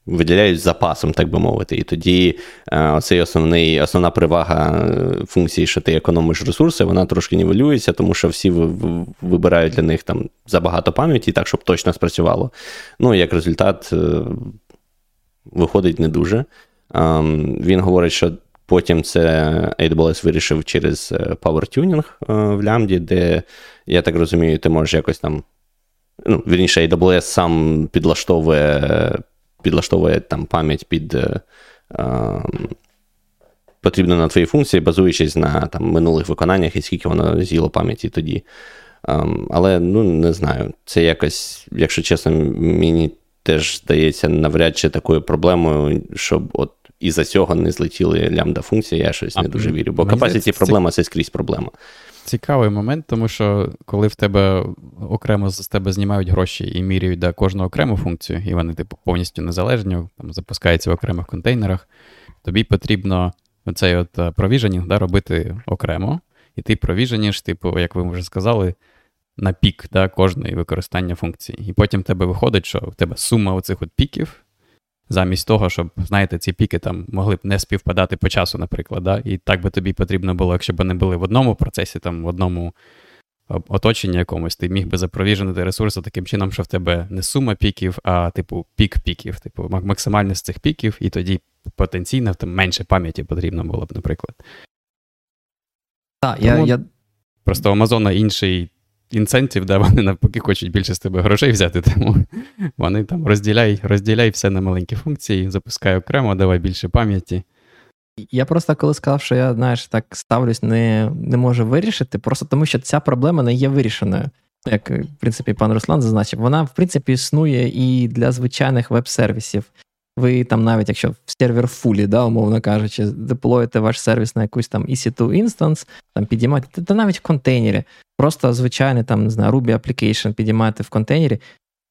виділяють запасом, так би мовити. І тоді оцей основна перевага функції, що ти економиш ресурси, вона трошки нівелюється, тому що всі вибирають для них там забагато пам'яті, так, щоб точно спрацювало. Ну, як результат, виходить не дуже. Він говорить, що потім це AWS вирішив через PowerTuning в лямбді, де, я так розумію, ти можеш якось там, ну, вірніше, AWS сам підлаштовує там пам'ять під потрібно на твої функції, базуючись на там минулих виконаннях і скільки воно з'їло пам'яті тоді. Але, ну, не знаю, це якось, якщо чесно, мені теж здається навряд чи такою проблемою, щоб от із-за цього не злетіли лямбда-функції, я щось не дуже вірю. Бо capacity проблема, це скрізь проблема. Цікавий момент, тому що коли в тебе окремо з тебе знімають гроші і міряють кожну окрему функцію, і вони типу повністю незалежні, там запускаються в окремих контейнерах, тобі потрібно оцей от провіженінг робити окремо, і ти провіженіш, типу, як ви вже сказали, на пік кожної використання функції. І потім в тебе виходить, що в тебе сума оцих от піків, замість того, щоб, знаєте, ці піки там могли б не співпадати по часу, наприклад, і так би тобі потрібно було, якщо б вони були в одному процесі, там в одному оточенні якомусь, ти міг би запровіженити ресурси таким чином, що в тебе не сума піків, а типу пік піків, типу максимально з цих піків, і тоді потенційно там менше пам'яті потрібно було б, наприклад. Так, я... Просто Амазона інший інцентів, вони навпаки хочуть більше з тебе грошей взяти, тому вони там розділяй все на маленькі функції, запускай окремо, давай більше пам'яті. Я просто коли сказав, що я, знаєш, так ставлюсь, не можу вирішити, просто тому що ця проблема не є вирішеною. Як, в принципі, пан Руслан зазначив, вона, в принципі, існує і для звичайних веб-сервісів. Ви там навіть, якщо в сервер фулі, умовно кажучи, деплоїте ваш сервіс на якусь там EC2 інстанс, там підіймаєте, та навіть в контейнері, просто звичайний там, не знаю, Ruby application підіймаєте в контейнері,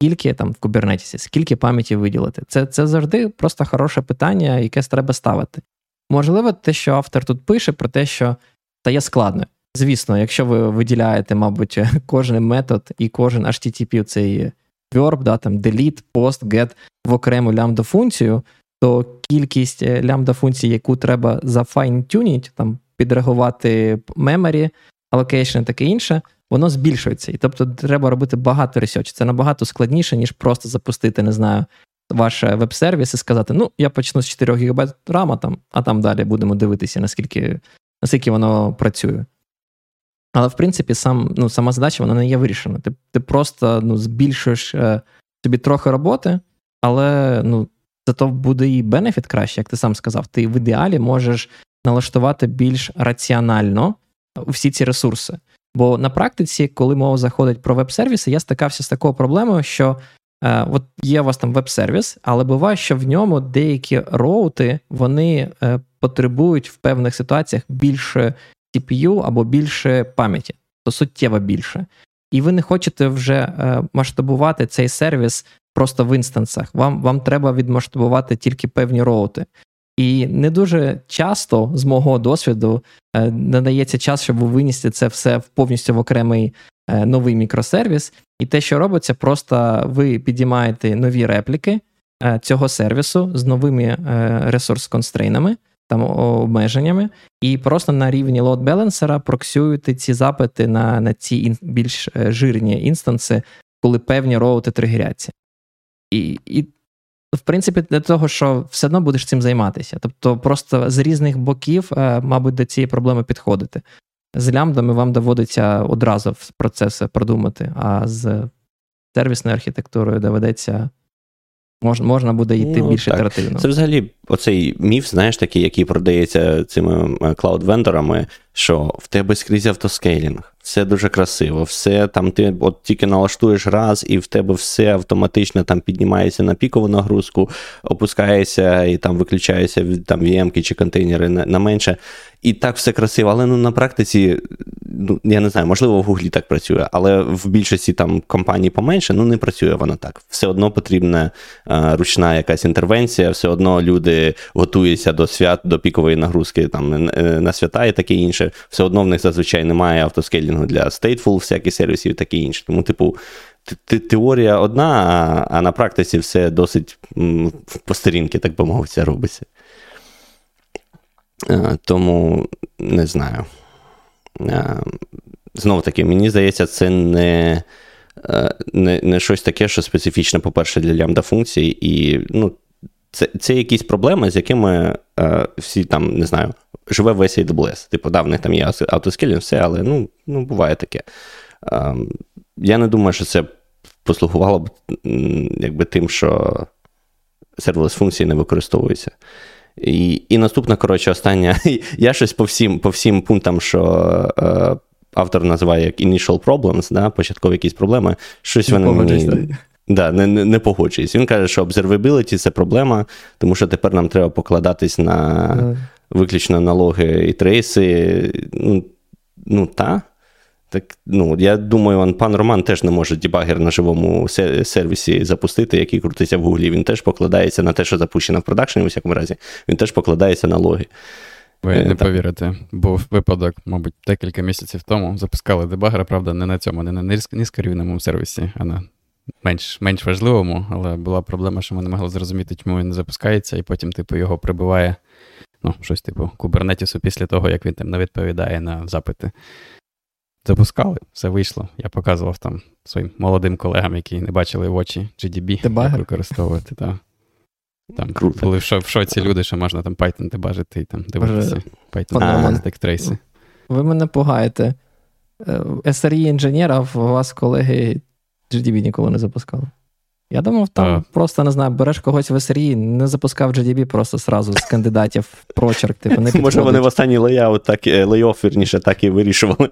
скільки там в Kubernetes, скільки пам'яті виділити. Це завжди просто хороше питання, яке треба ставити. Можливо, те, що автор тут пише про те, що стає складно. Звісно, якщо ви виділяєте, мабуть, кожен метод і кожен HTTP цей verb, там delete, post, get в окрему лямбда-функцію, то кількість лямбда-функцій, яку треба зафайн-тюніть, там підрегувати memory, allocation і таке інше, воно збільшується. І тобто треба робити багато ресерчу. Це набагато складніше, ніж просто запустити, не знаю, ваш веб-сервіс і сказати, ну, я почну з 4 ГБ рама, а там далі будемо дивитися, наскільки воно працює. Але, в принципі, сама задача, вона не є вирішена. Ти просто збільшуєш собі трохи роботи, але зато буде і бенефіт краще, як ти сам сказав. Ти в ідеалі можеш налаштувати більш раціонально всі ці ресурси. Бо на практиці, коли мова заходить про веб-сервіси, я стикався з такою проблемою, що от є у вас там веб-сервіс, але буває, що в ньому деякі роути, вони потребують в певних ситуаціях більше CPU або більше пам'яті, то суттєво більше. І ви не хочете вже масштабувати цей сервіс просто в інстансах. Вам треба відмасштабувати тільки певні роути. І не дуже часто, з мого досвіду, надається час, щоб винести це все повністю в окремий новий мікросервіс. І те, що робиться, просто ви підіймаєте нові репліки цього сервісу з новими ресурс-констрейнами, там обмеженнями, і просто на рівні лоад-балансера проксюєте ці запити на ці більш жирні інстанси, коли певні роути тригеряться. І в принципі, для того, що все одно будеш цим займатися. Тобто просто з різних боків, мабуть, до цієї проблеми підходити. З лямбдами вам доводиться одразу про це все продумати, а з сервісною архітектурою доведеться, можна буде йти більш ітеративно. Це взагалі оцей міф, знаєш, такий, який продається цими клауд-вендорами, що в тебе скрізь автоскейлінг, все дуже красиво, все там ти от тільки налаштуєш раз, і в тебе все автоматично там піднімається на пікову нагрузку, опускається і там виключається там VM-ки чи контейнери на менше. І так все красиво, але на практиці, я не знаю, можливо в Гуглі так працює, але в більшості там компаній поменше, не працює воно так. Все одно потрібна ручна якась інтервенція, все одно люди готуються до свят, до пікової нагрузки там на свята і таке інше. Все одно в них зазвичай немає автоскейлінгу для stateful, всяких сервісів і таке інше. Тому, типу, теорія одна, а на практиці все досить по старінки, так би мовиться, робиться. Тому, не знаю. Знову таки, мені здається, це не щось таке, що специфічно, по-перше, для лямбда-функцій. І, це якісь проблеми, з якими всі там, не знаю, живе весь AWS. Типу, да, в них там є автоскейлінг, все, але, буває таке. Я не думаю, що це послугувало б якби тим, що сервелес-функції не використовуються. І наступна, коротше, остання. Я щось по всім пунктам, що автор називає як initial problems, да, початкові якісь проблеми, щось вони мені... Да, не погоджуюсь. Він каже, що observability – це проблема, тому що тепер нам треба покладатись на виключно на логи і трейси. Я думаю, пан Роман теж не може дебагер на живому сервісі запустити, який крутиться в Гуглі. Він теж покладається на те, що запущено в продакшені, у всякому разі. Він теж покладається на логи. Ви не повірите, був випадок, мабуть, декілька місяців тому. Запускали дебагера, правда, не на цьому, не на низькорівневому сервісі, а на менш важливому, але була проблема, що ми не могли зрозуміти, чому він не запускається, і потім, типу, його прибиває, щось типу Кубернетісу після того, як він там не відповідає на запити. Запускали, все вийшло. Я показував там своїм молодим колегам, які не бачили в очі GDB, як використовувати. Там були в шоці люди, що можна там Python дебажити і там дивитися Python стек-трейси. Ви мене пугаєте. SRE-інженера у вас, колеги, GDB ніколи не запускав. Я думав, просто, не знаю, береш когось в SRE, не запускав GDB, просто сразу з кандидатів прочерк, не підходить. Може, вони в останній лей-офф, вірніше, так і вирішували.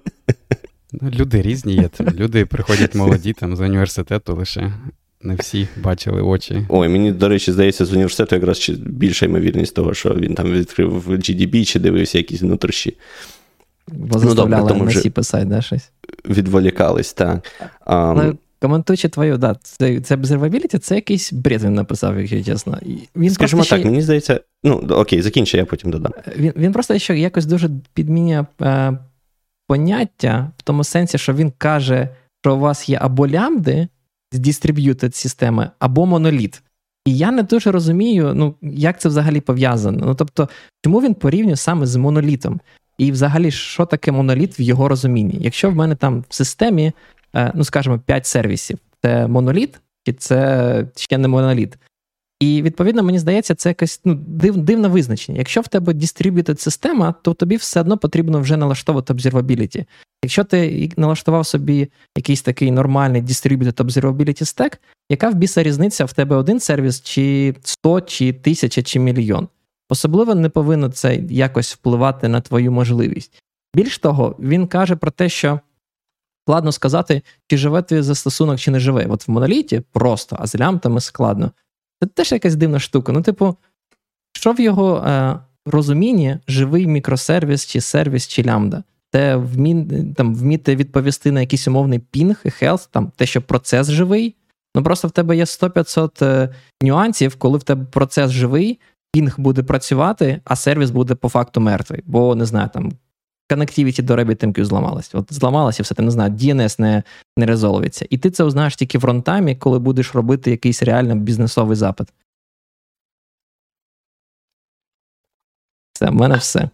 Люди різні є. Люди приходять молоді з університету лише. Не всі бачили очі. Ой, мені, до речі, здається, з університету якраз більша ймовірність того, що він там відкрив GDB чи дивився якісь внутріші. Бо заставляли на C писати, щось. Відволікались, так. Коментуючи твою, це observability, це якийсь бред він написав, якщо чесно. Скажімо так, мені здається, окей, закінчу, я потім додам. Він просто ще якось дуже підмінює поняття в тому сенсі, що він каже, що у вас є або лямбди з distributed системи, або моноліт. І я не дуже розумію, як це взагалі пов'язано. Тобто, чому він порівнює саме з монолітом? І взагалі, що таке моноліт в його розумінні? Якщо в мене там в системі, скажімо, 5 сервісів. Це моноліт, і це ще не моноліт. І, відповідно, мені здається, це якесь дивне визначення. Якщо в тебе distributed система, то тобі все одно потрібно вже налаштовувати observability. Якщо ти налаштував собі якийсь такий нормальний distributed observability stack, яка в біса різниця в тебе один сервіс, чи 100, чи 1000, чи мільйон? Особливо не повинно це якось впливати на твою можливість. Більш того, він каже про те, що складно сказати, чи живе твій застосунок, чи не живе. От в моноліті просто, а з лямбдами складно. Це теж якась дивна штука. Що в його розумінні живий мікросервіс, чи сервіс, чи лямбда? Це вміти відповісти на якийсь умовний пінг, health, те, що процес живий. Просто в тебе є 100-500 нюансів, коли в тебе процес живий, пінг буде працювати, а сервіс буде по факту мертвий. Бо, не знаю, там, коннективіті до RabbitMQ зламалась. От зламалася, все, ти не знаю, DNS не резолвиться. І ти це узнаєш тільки в рантаймі, коли будеш робити якийсь реально бізнесовий запит. Це в мене все.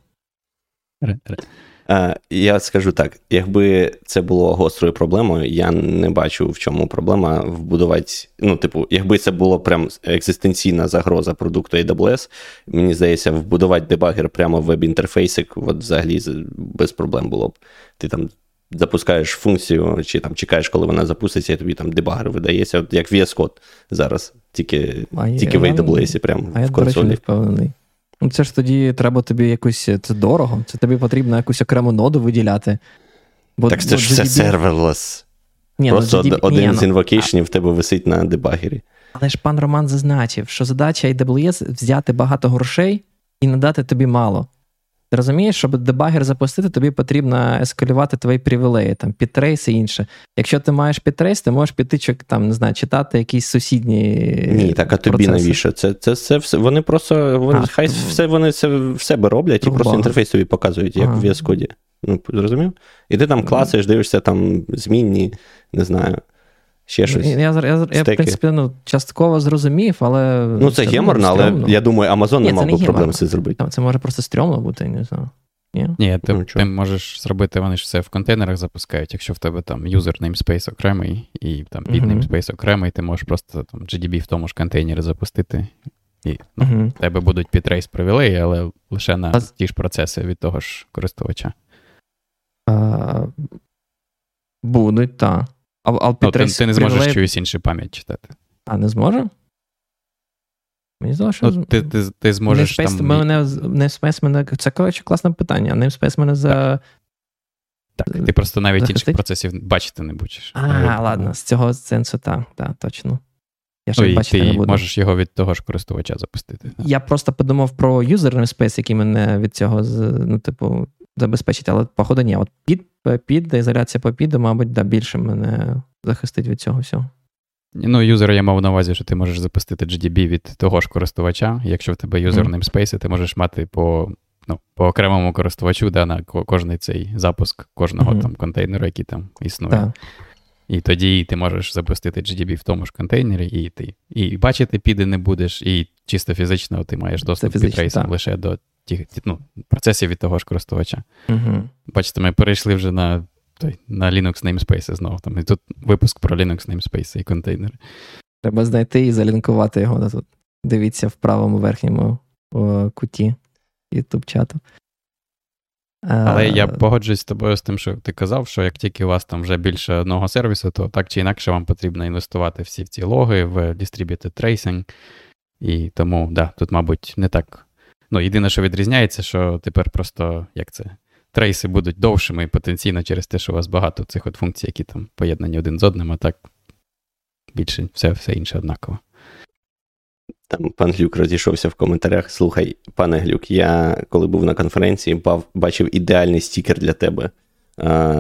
Я скажу так, якби це було гострою проблемою, я не бачу, в чому проблема вбудувати, ну, типу, якби це було прям екзистенційна загроза продукту AWS, мені здається, вбудувати дебагер прямо в веб-інтерфейсик, от взагалі без проблем було б. Ти там запускаєш функцію, чи там чекаєш, коли вона запуститься, і тобі там дебагер видається, от як VS Code зараз, тільки в AWS, прямо в консолі. Я впевнений. Ну, це ж тоді треба тобі якусь... Це дорого. Це тобі потрібно якусь окрему ноду виділяти. Бо, так це ж все serverless. Просто один з інвокейшнів в тебе висить на дебагері. Але ж пан Роман зазначив, що задача AWS – взяти багато грошей і надати тобі мало. Ти розумієш, щоб дебагер запустити, тобі потрібно ескалювати твої привілеї, там, підтрейс і інше. Якщо ти маєш підтрейс, ти можеш піти, там, не знаю, читати якісь сусідні процеси. Ні, так, а тобі навіщо? Це все, вони просто, хай все, вони це в себе роблять і просто інтерфейс тобі показують, як в VS Code. Ну, зрозумів? І ти там класиш, дивишся, там, змінні, не знаю, ще щось. Я в принципі, частково зрозумів, але... Ну, це геморно, але я думаю, Amazon не мав би проблем з цим зробити. Це може просто стрьомно бути, я не знаю. Ні, ти можеш зробити, вони ж все в контейнерах запускають, якщо в тебе там юзер неймспейс окремий, і там під неймспейс окремий, ти можеш просто там GDB в тому ж контейнері запустити, і в тебе будуть підтрейс привілеї, але лише на ті ж процеси від того ж користувача. Будуть, так. Ти не зможеш чиюсь іншу пам'ять читати. А, не зможу? Мені здалося, що... Ну, ти зможеш namespace, там... Namespace мене... Це, коротше, класне питання. Namespace мене за... Так, ти просто навіть інших процесів бачити не будеш. Ладно, з цього сенсу, так, точно. Я ще бачити не буду. Ти можеш його від того ж користувача запустити. Так. Я просто подумав про user namespace, який мене від цього, ну, типу, забезпечить, але, походу, ні. От під ізоляція по піду, мабуть, більше мене захистить від цього всього. Ну, юзер я мав на увазі, що ти можеш запустити GDB від того ж користувача. Якщо в тебе юзер неймспейси, ти можеш мати по окремому користувачу, на кожний цей запуск кожного там контейнеру, який там існує. Да. І тоді ти можеш запустити GDB в тому ж контейнері, і ти і бачити піди не будеш, і чисто фізично ти маєш доступ під рейсом лише до процесів від того ж користувача. Бачите, ми перейшли вже на Linux namespace знову. Там, і тут випуск про Linux namespace і контейнери. Треба знайти і залінкувати його. Тут. Дивіться в правому верхньому куті YouTube-чату. Але я погоджуюсь з тобою з тим, що ти казав, що як тільки у вас там вже більше одного сервісу, то так чи інакше вам потрібно інвестувати всі в ці логи, в distributed tracing. І тому, тут, мабуть, не так... Ну, єдине, що відрізняється, що тепер просто, трейси будуть довшими потенційно через те, що у вас багато цих от функцій, які там поєднані один з одним, а так більше все інше однаково. Там пан Глюк розійшовся в коментарях. Слухай, пане Глюк, я коли був на конференції, бачив ідеальний стікер для тебе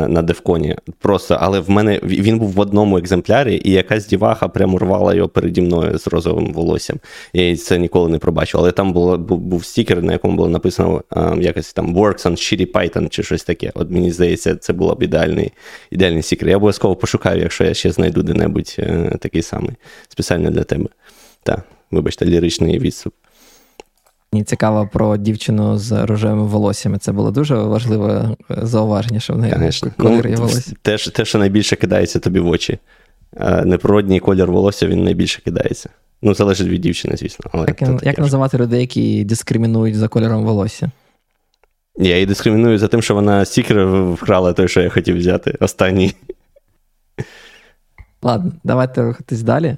на Девконі. Просто, але в мене, він був в одному екземплярі, і якась діваха прямо рвала його переді мною з розовим волоссям. Я це ніколи не пробачив. Але там був стікер, на якому було написано якось там Works on Shitty Python чи щось таке. От мені здається, це було б ідеальний стікер. Я обов'язково пошукаю, якщо я ще знайду де-небудь такий самий. Спеціально для тебе. Так, вибачте, ліричний відступ. Мені цікаво про дівчину з рожевими волоссями. Це було дуже важливе зауваження, що в неї колір є волосся. Те, що найбільше кидається тобі в очі. Неприродній колір волосся, він найбільше кидається. Ну, залежить від дівчини, звісно. Але як називати людей, які дискримінують за кольором волосся? Я її дискриміную за тим, що вона стікер вкрала той, що я хотів взяти. Останній. Ладно, давайте рухатись далі.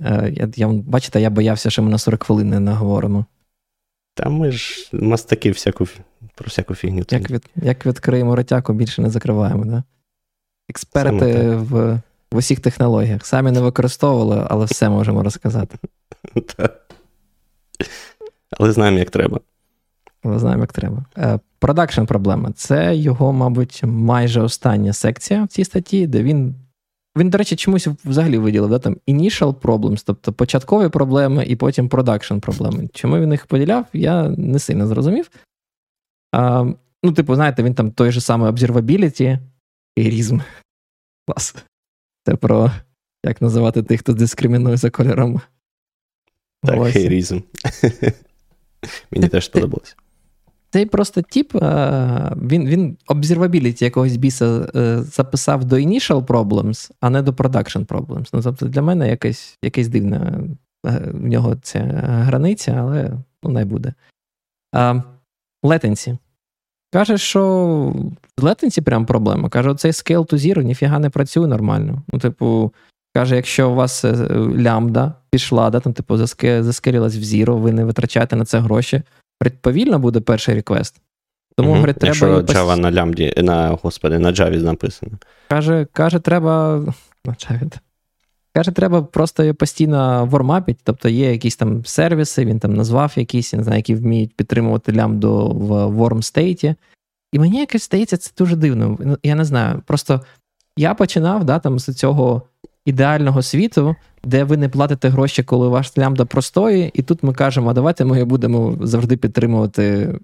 Бачите, я боявся, що ми на 40 хвилин не наговоримо. Та ми ж мастаки про всяку фігню. Як відкриємо ретяку, більше не закриваємо, да? Експерти в усіх технологіях. Самі не використовували, але все можемо розказати. Але знаємо, як треба. Продакшн проблема. Це його, мабуть, майже остання секція в цій статті, де він Він, до речі, чомусь взагалі виділив, да, там initial problems, тобто початкові проблеми і потім production проблеми. Чому він їх поділяв, я не сильно зрозумів. Ну, типу, знаєте, він там той же самий observability і різм. Клас. Це про, як називати тих, хто дискримінує за кольором. Так, хейрізм. Мені теж сподобалось. Цей просто тип, він observability якогось біса записав до initial problems, а не до production problems. Ну, тобто для мене якась дивна в нього ця границя, але ну, не буде. Latency. Каже, що з latency прям проблема. Каже, оцей scale to zero ніфіга не працює нормально. Ну, типу, каже, якщо у вас лямбда пішла, да, там, типу, заскерилась в zero, ви не витрачаєте на це гроші, повільно буде перший реквест. Тому, говорить, треба... Якщо Java на лямбді, на Java написано. Каже, треба просто її постійно вормапити, тобто є якісь там сервіси, він там назвав якісь, я не знаю, які вміють підтримувати лямбду в worm state. І мені якось стається це дуже дивно. Я не знаю, просто я починав, да, там, з цього ідеального світу, де ви не платите гроші, коли ваша лямбда простої, і тут ми кажемо, а давайте ми її будемо завжди підтримувати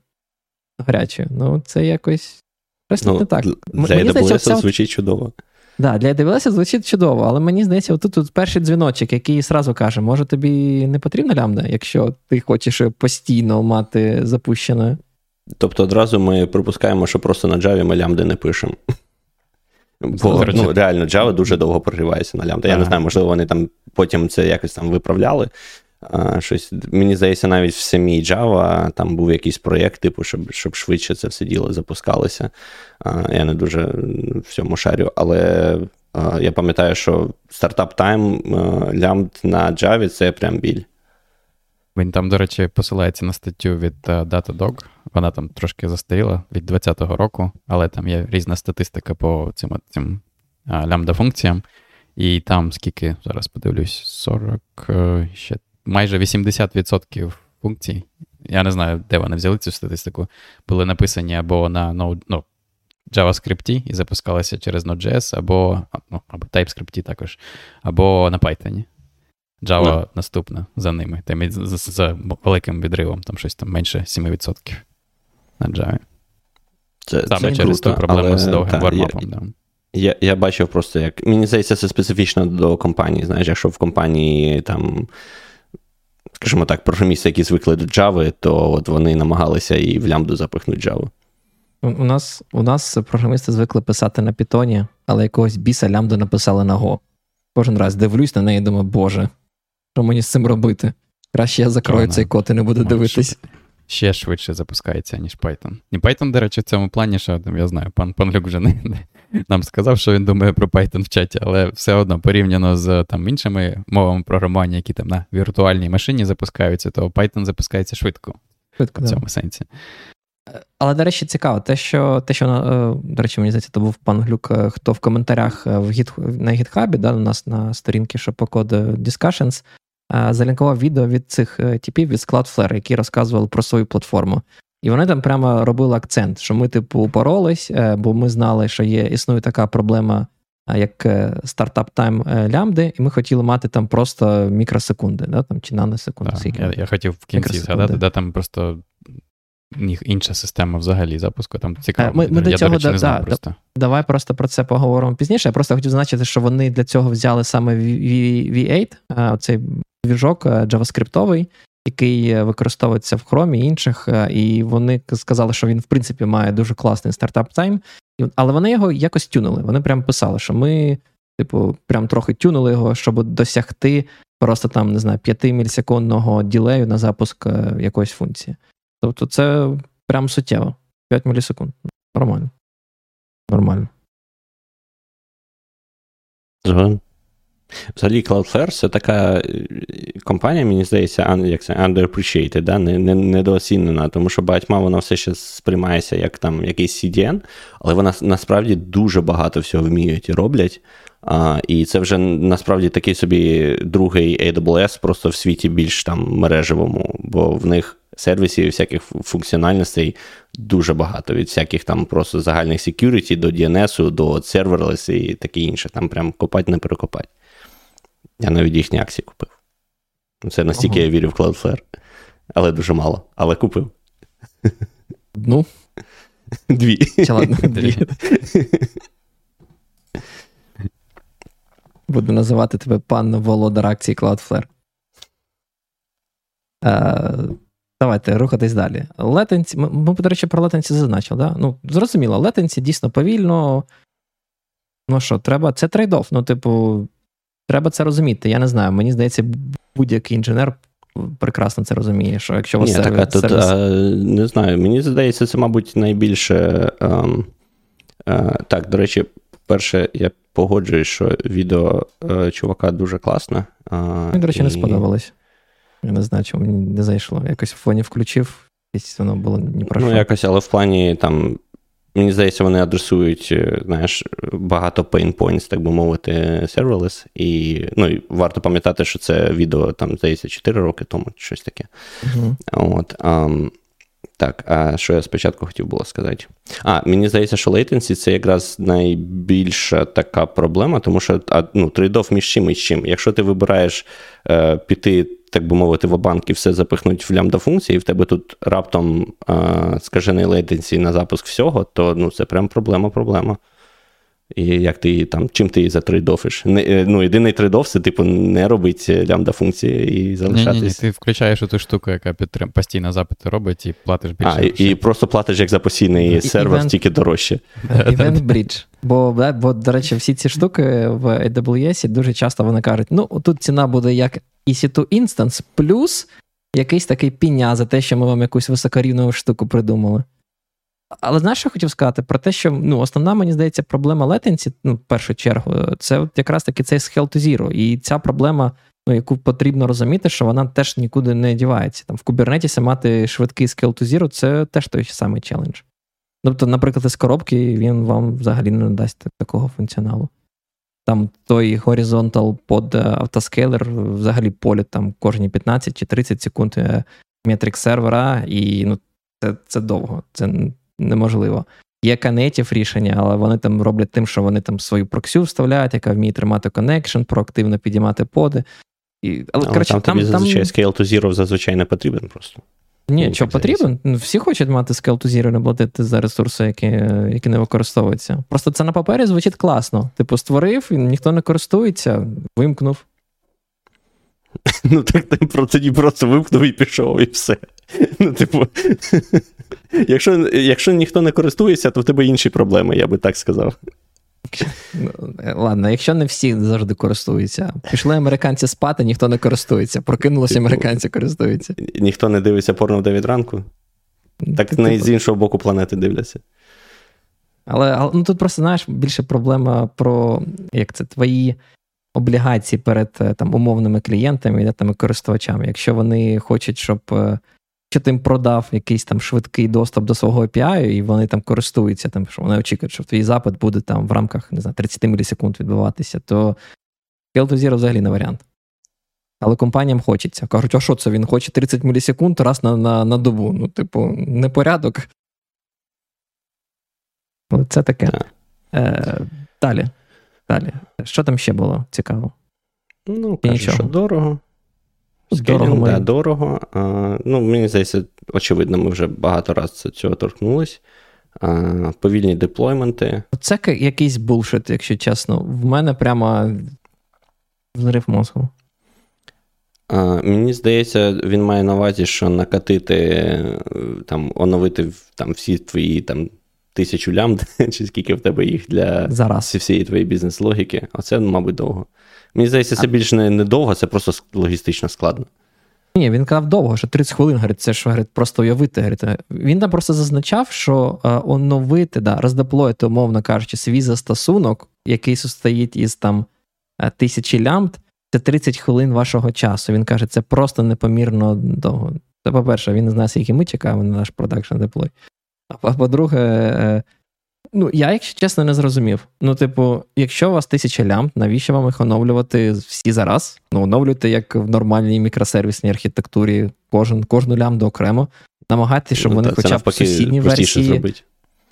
гарячою. Ну, це якось... Просто не так. Для AWS звучить чудово. Так, для AWS звучить чудово, але мені здається, отут перший дзвіночок, який сразу каже, може тобі не потрібна лямбда, якщо ти хочеш постійно мати запущеною. Тобто одразу ми припускаємо, що просто на Java ми лямбди не пишемо. Бо, ну, реально, Java дуже довго прогрівається на лямбда. Я не знаю, можливо, вони там потім це якось там виправляли. Щось. Мені здається, навіть в самій Java там був якийсь проєкт, типу, щоб швидше це все діло запускалося. Я не дуже в цьому шарю, але я пам'ятаю, що стартап-тайм лямбд на Java – це прям біль. Він там, до речі, посилається на статтю від Datadog, вона там трошки застаріла від 20-го року, але там є різна статистика по цим лямбда-функціям, і там скільки, зараз подивлюсь, майже 80% функцій, я не знаю, де вони взяли цю статистику, були написані або на JavaScript і запускалися через Node.js, або TypeScript також, або на Python. Java наступна за ними, там за великим відривом, там щось там менше 7% на Java. Саме через ту проблему з довгим вармапом. Я бачив просто, як... Мені здається, це специфічно до компанії, знаєш, якщо в компанії там, скажімо так, програмісти, які звикли до Java, то от вони намагалися і в лямбду запихнути Java. У нас програмісти звикли писати на Python, але якогось біса лямбду написали на Go. Кожен раз дивлюсь на неї і думаю, боже, що мені з цим робити? Краще я закрою цей код і не буду дивитись. Ще швидше запускається, ніж Python. І Python, до речі, в цьому плані, що там, я знаю, пан Панлюк вже не нам сказав, що він думає про Python в чаті, але все одно порівняно з там, іншими мовами програмування, які там на віртуальній машині запускаються, то Python запускається швидко. Швидко, в цьому сенсі. Але, до речі, цікаво, те, що до речі, мені здається, то був пан Глюк, хто в коментарях на гітхабі, да, у нас на сторінці «Що по коду» Discussions, залінкував відео від цих типів, від Cloudflare, які розказували про свою платформу. І вони там прямо робили акцент, що ми, типу, боролись, бо ми знали, що існує така проблема, як стартап-тайм лямбди, і ми хотіли мати там просто мікросекунди, да, там, чи наносекунди. Так, я хотів в кінці згадати, де там просто... Інша система взагалі запуску, там цікаво. Ми до цього, до речі, просто. Давай просто про це поговоримо пізніше. Я просто хотів зазначити, що вони для цього взяли саме V8, оцей двіжок JavaScript-овий, який використовується в Chrome і інших, і вони сказали, що він, в принципі, має дуже класний стартап-тайм, але вони його якось тюнули. Вони прям писали, що ми, типу, прям трохи тюнули його, щоб досягти просто там, не знаю, 5-мілісекундного ділею на запуск якоїсь функції. Тобто це прям суттєво. 5 мілісекунд. Нормально. Взагалі, Cloudflare – це така компанія, мені здається, underappreciated, да? Недооцінена, тому що багатьма вона все ще сприймається як там якийсь CDN, але вона насправді дуже багато всього вміють і роблять. І це вже насправді такий собі другий AWS просто в світі більш там мережевому, бо в них сервісів, всяких функціональностей дуже багато. Від всяких там просто загальних security до DNS, до serverless і таке інше. Там прям копати не перекопати. Я навіть їхні акції купив. Це настільки я вірю в Cloudflare. Але дуже мало. Але купив. Ну? Дві. Дві. Буду називати тебе пан володар акції Cloudflare. Давайте рухатись далі. Latency, ми, до речі, про latency зазначили, да? Ну, зрозуміло, latency дійсно повільно. Ну що, треба, це трейд-офф, ну, типу, треба це розуміти. Я не знаю, мені здається, будь-який інженер прекрасно це розуміє, що якщо у вас сервіс... Не знаю, мені здається, це, мабуть, найбільше... Так, до речі, перше, я погоджуюсь, що відео чувака дуже класне. Мені, до речі, не сподобалось. Я не знаю, чому мені не зайшло. Якось в фоні включив, і воно було не про що. Ну, якось, але в плані, там, мені здається, вони адресують, знаєш, багато pain-points, так би мовити, serverless. І, ну, і варто пам'ятати, що це відео, там, здається, 4 роки тому, щось таке. Uh-huh. От, так, а що я спочатку хотів було сказати? Мені здається, що latency – це якраз найбільша така проблема, тому що, ну, трейд-офф між чим і чим. Якщо ти вибираєш піти, так би мовити, ва-банк і все запихнуть в лямбда-функції, і в тебе тут раптом скажений latency на запуск всього, то, ну, це прям проблема. І як ти її там, чим ти її затрейдофиш? Ну, єдиний трейдоф – це, типу, не робить лямбда-функції і залишатись. Ні, ти включаєш оту штуку, яка постійно запити робить, і платиш більше. І просто платиш, як за постійний сервер, тільки дорожче. Event bridge. Бо, до речі, всі ці штуки в AWS дуже часто вони кажуть, ну, тут ціна буде як EC2 інстанс, плюс якийсь такий піня за те, що ми вам якусь високорівну штуку придумали. Але знаєш, що я хотів сказати? Про те, що, ну, основна, мені здається, проблема latency, ну, в першу чергу, це от якраз таки цей scale to zero. І ця проблема, ну, яку потрібно розуміти, що вона теж нікуди не дівається. Там в Kubernetes мати швидкий scale to zero, це теж той самий челендж. Тобто, наприклад, із коробки він вам взагалі не дасть такого функціоналу. Там той horizontal под автоскейлер взагалі політ там кожні 15 чи 30 секунд метрик сервера, і, ну, це довго, це неможливо. Є канетів рішення, але вони там роблять тим, що вони там свою проксю вставляють, яка вміє тримати коннекшн, проактивно підіймати поди. Але коротше, там тобі зазвичай scale to zero зазвичай не потрібен просто. Ні, що потрібен? Всі хочуть мати scale to zero, не платити за ресурси, які не використовуються. Просто це на папері звучить класно. Типу, створив, ніхто не користується, вимкнув. Ну, так ти просто вимкнув і пішов, і все. Ну, типу, якщо ніхто не користується, то в тебе інші проблеми, я би так сказав. Ладно, якщо не всі завжди користуються. Пішли американці спати, ніхто не користується. Прокинулося, американці користуються. Ніхто не дивиться порно в 9 ранку? Так не з іншого боку планети дивляться. Але ну, тут просто, знаєш, більше проблема про, як це, твої облігації перед там, умовними клієнтами і там, користувачами. Якщо вони хочуть, щоб ти їм продав якийсь там швидкий доступ до свого API, і вони там користуються, там, що вони очікують, що твій запит буде там в рамках, не знаю, 30 мілісекунд відбуватися, то scale to zero взагалі не варіант. Але компаніям хочеться. Кажуть, а що це, він хоче 30 мілісекунд раз на добу. Ну, типу, непорядок. Це таке. Далі. Що там ще було цікаво? Ну, кажуть, що дорого. Скелінг, да, дорого. Ну, мені здається, очевидно, ми вже багато раз цього торкнулись. Повільні деплойменти. Це якийсь булшит, якщо чесно. В мене прямо зрив мозку. Мені здається, він має на увазі, що накатити, там, оновити там, всі твої там, 1000 лямбд, чи скільки в тебе їх для всієї твоєї бізнес-логіки. Оце, мабуть, довго. Мені здається, це більш не довго, це просто логістично складно. Ні, він казав довго, що 30 хвилин, говорить, це ж говорить, просто уявити. Говорить. Він там просто зазначав, що оновити, да, роздеплоїти, умовно кажучи, свій застосунок, який состоїть із там 1000 лямбд, це 30 хвилин вашого часу. Він каже, це просто непомірно довго. Це, по-перше, він не знає, скільки ми чекаємо на наш продакшн деплой. А по-друге, Ну, я, якщо чесно, не зрозумів. Ну, типу, якщо у вас 1000 лямб, навіщо вам їх оновлювати всі зараз? Ну, оновлюйте, як в нормальній мікросервісній архітектурі, кожну лямбду окремо. Намагайтеся, щоб вони хоча б сусідні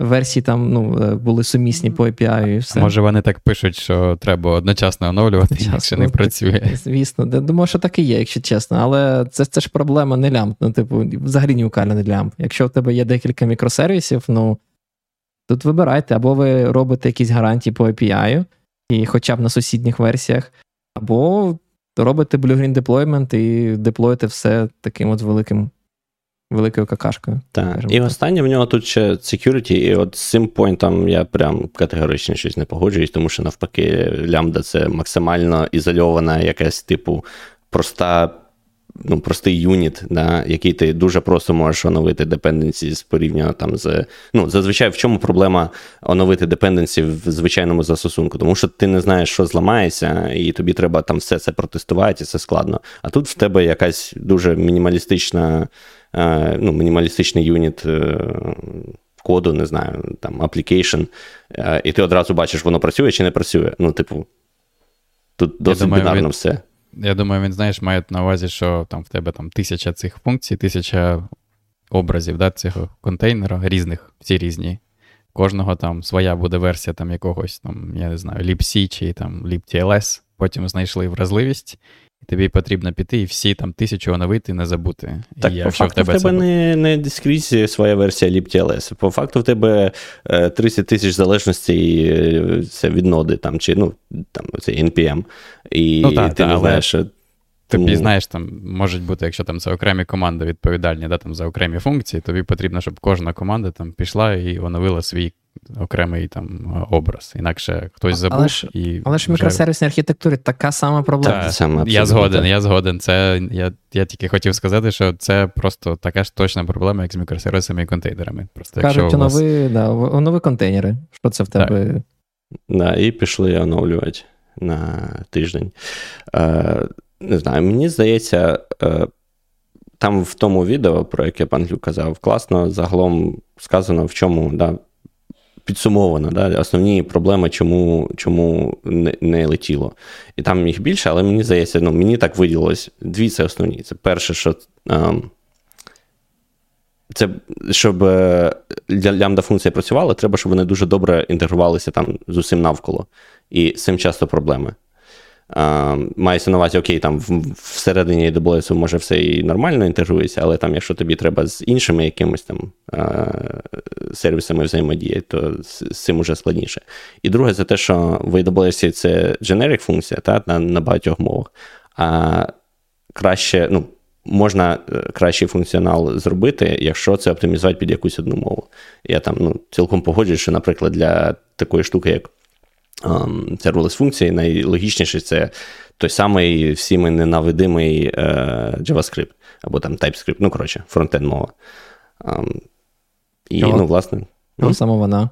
версії там, ну, були сумісні по API і все. Може, вони так пишуть, що треба одночасно оновлювати, якщо не працює. Звісно, думаю, що так і є, якщо чесно. Але це ж проблема не лямб. Ну, типу, взагалі унікальна не лямб. Якщо в тебе є декілька мікросервісів, ну, тут вибирайте, або ви робите якісь гарантії по API, і хоча б на сусідніх версіях, або робите blue-green deployment і деплоїте все таким от великою какашкою. Так, і останнє в нього тут ще security, і от з цим поінтом я прям категорично щось не погоджуюсь, тому що навпаки лямбда це максимально ізольована якась типу проста, ну, простий юніт, да, який ти дуже просто можеш оновити dependencies порівняно там з... Ну, зазвичай, в чому проблема оновити dependencies в звичайному застосунку? Тому що ти не знаєш, що зламається, і тобі треба там все це протестувати, і це складно. А тут в тебе якась дуже мінімалістична, ну, мінімалістичний юніт коду, не знаю, там, application, і ти одразу бачиш, воно працює чи не працює. Ну, типу, тут досить бінарно все. Я думаю, він, знаєш, має на увазі, що там в тебе там 1000 цих функцій, 1000 образів, да, цього контейнера, різних, всі різні. Кожного там своя буде версія там якогось, там, я не знаю, LibC чи там LibTLS. Потім знайшли вразливість, і тобі потрібно піти і всі там 1000 оновити, не забути. Так, і по факту в тебе не скрізь своя версія LibTLS. По факту в тебе 30 000 залежностей це від ноди, там, чи, ну, там, це NPM. І ну, та, ти не знаєш, що... Тобі, знаєш, там, можуть бути, якщо там це окремі команди відповідальні, да, там, за окремі функції, тобі потрібно, щоб кожна команда там пішла і оновила свій окремий там образ. Інакше хтось забув. Але ж в мікросервісній архітектурі така сама проблема. Я згоден. Це, я тільки хотів сказати, що це просто така ж точна проблема, як з мікросервісами і контейнерами. Просто, кажуть, онови контейнери. Що це в тебе? Так, да, і пішли оновлювати на тиждень. Не знаю, мені здається, там в тому відео, про яке пан Глюк казав, класно загалом сказано, в чому, да, підсумовано, да, основні проблеми, чому не летіло. І там їх більше, але мені здається, ну, мені так виділилось, дві це основні. Це перше, що це, щоб лямбда-функція працювала, треба, щоб вони дуже добре інтегрувалися там з усім навколо. І з цим часто проблеми. Мається на увазі, окей, там всередині AWS може все і нормально інтегрується, але там, якщо тобі треба з іншими якимись там сервісами взаємодіяти, то з цим уже складніше. І друге, це те, що в AWS це generic функція, та, на багатьох мовах, а краще, ну, можна кращий функціонал зробити, якщо це оптимізувати під якусь одну мову. Я там, ну, цілком погоджуюсь, що, наприклад, для такої штуки, як serverless функції, найлогічніше це той самий всіми ненавидимий JavaScript або там TypeScript, ну, коротше, фронтенд мова. І, ну, власне... Ну, саме вона.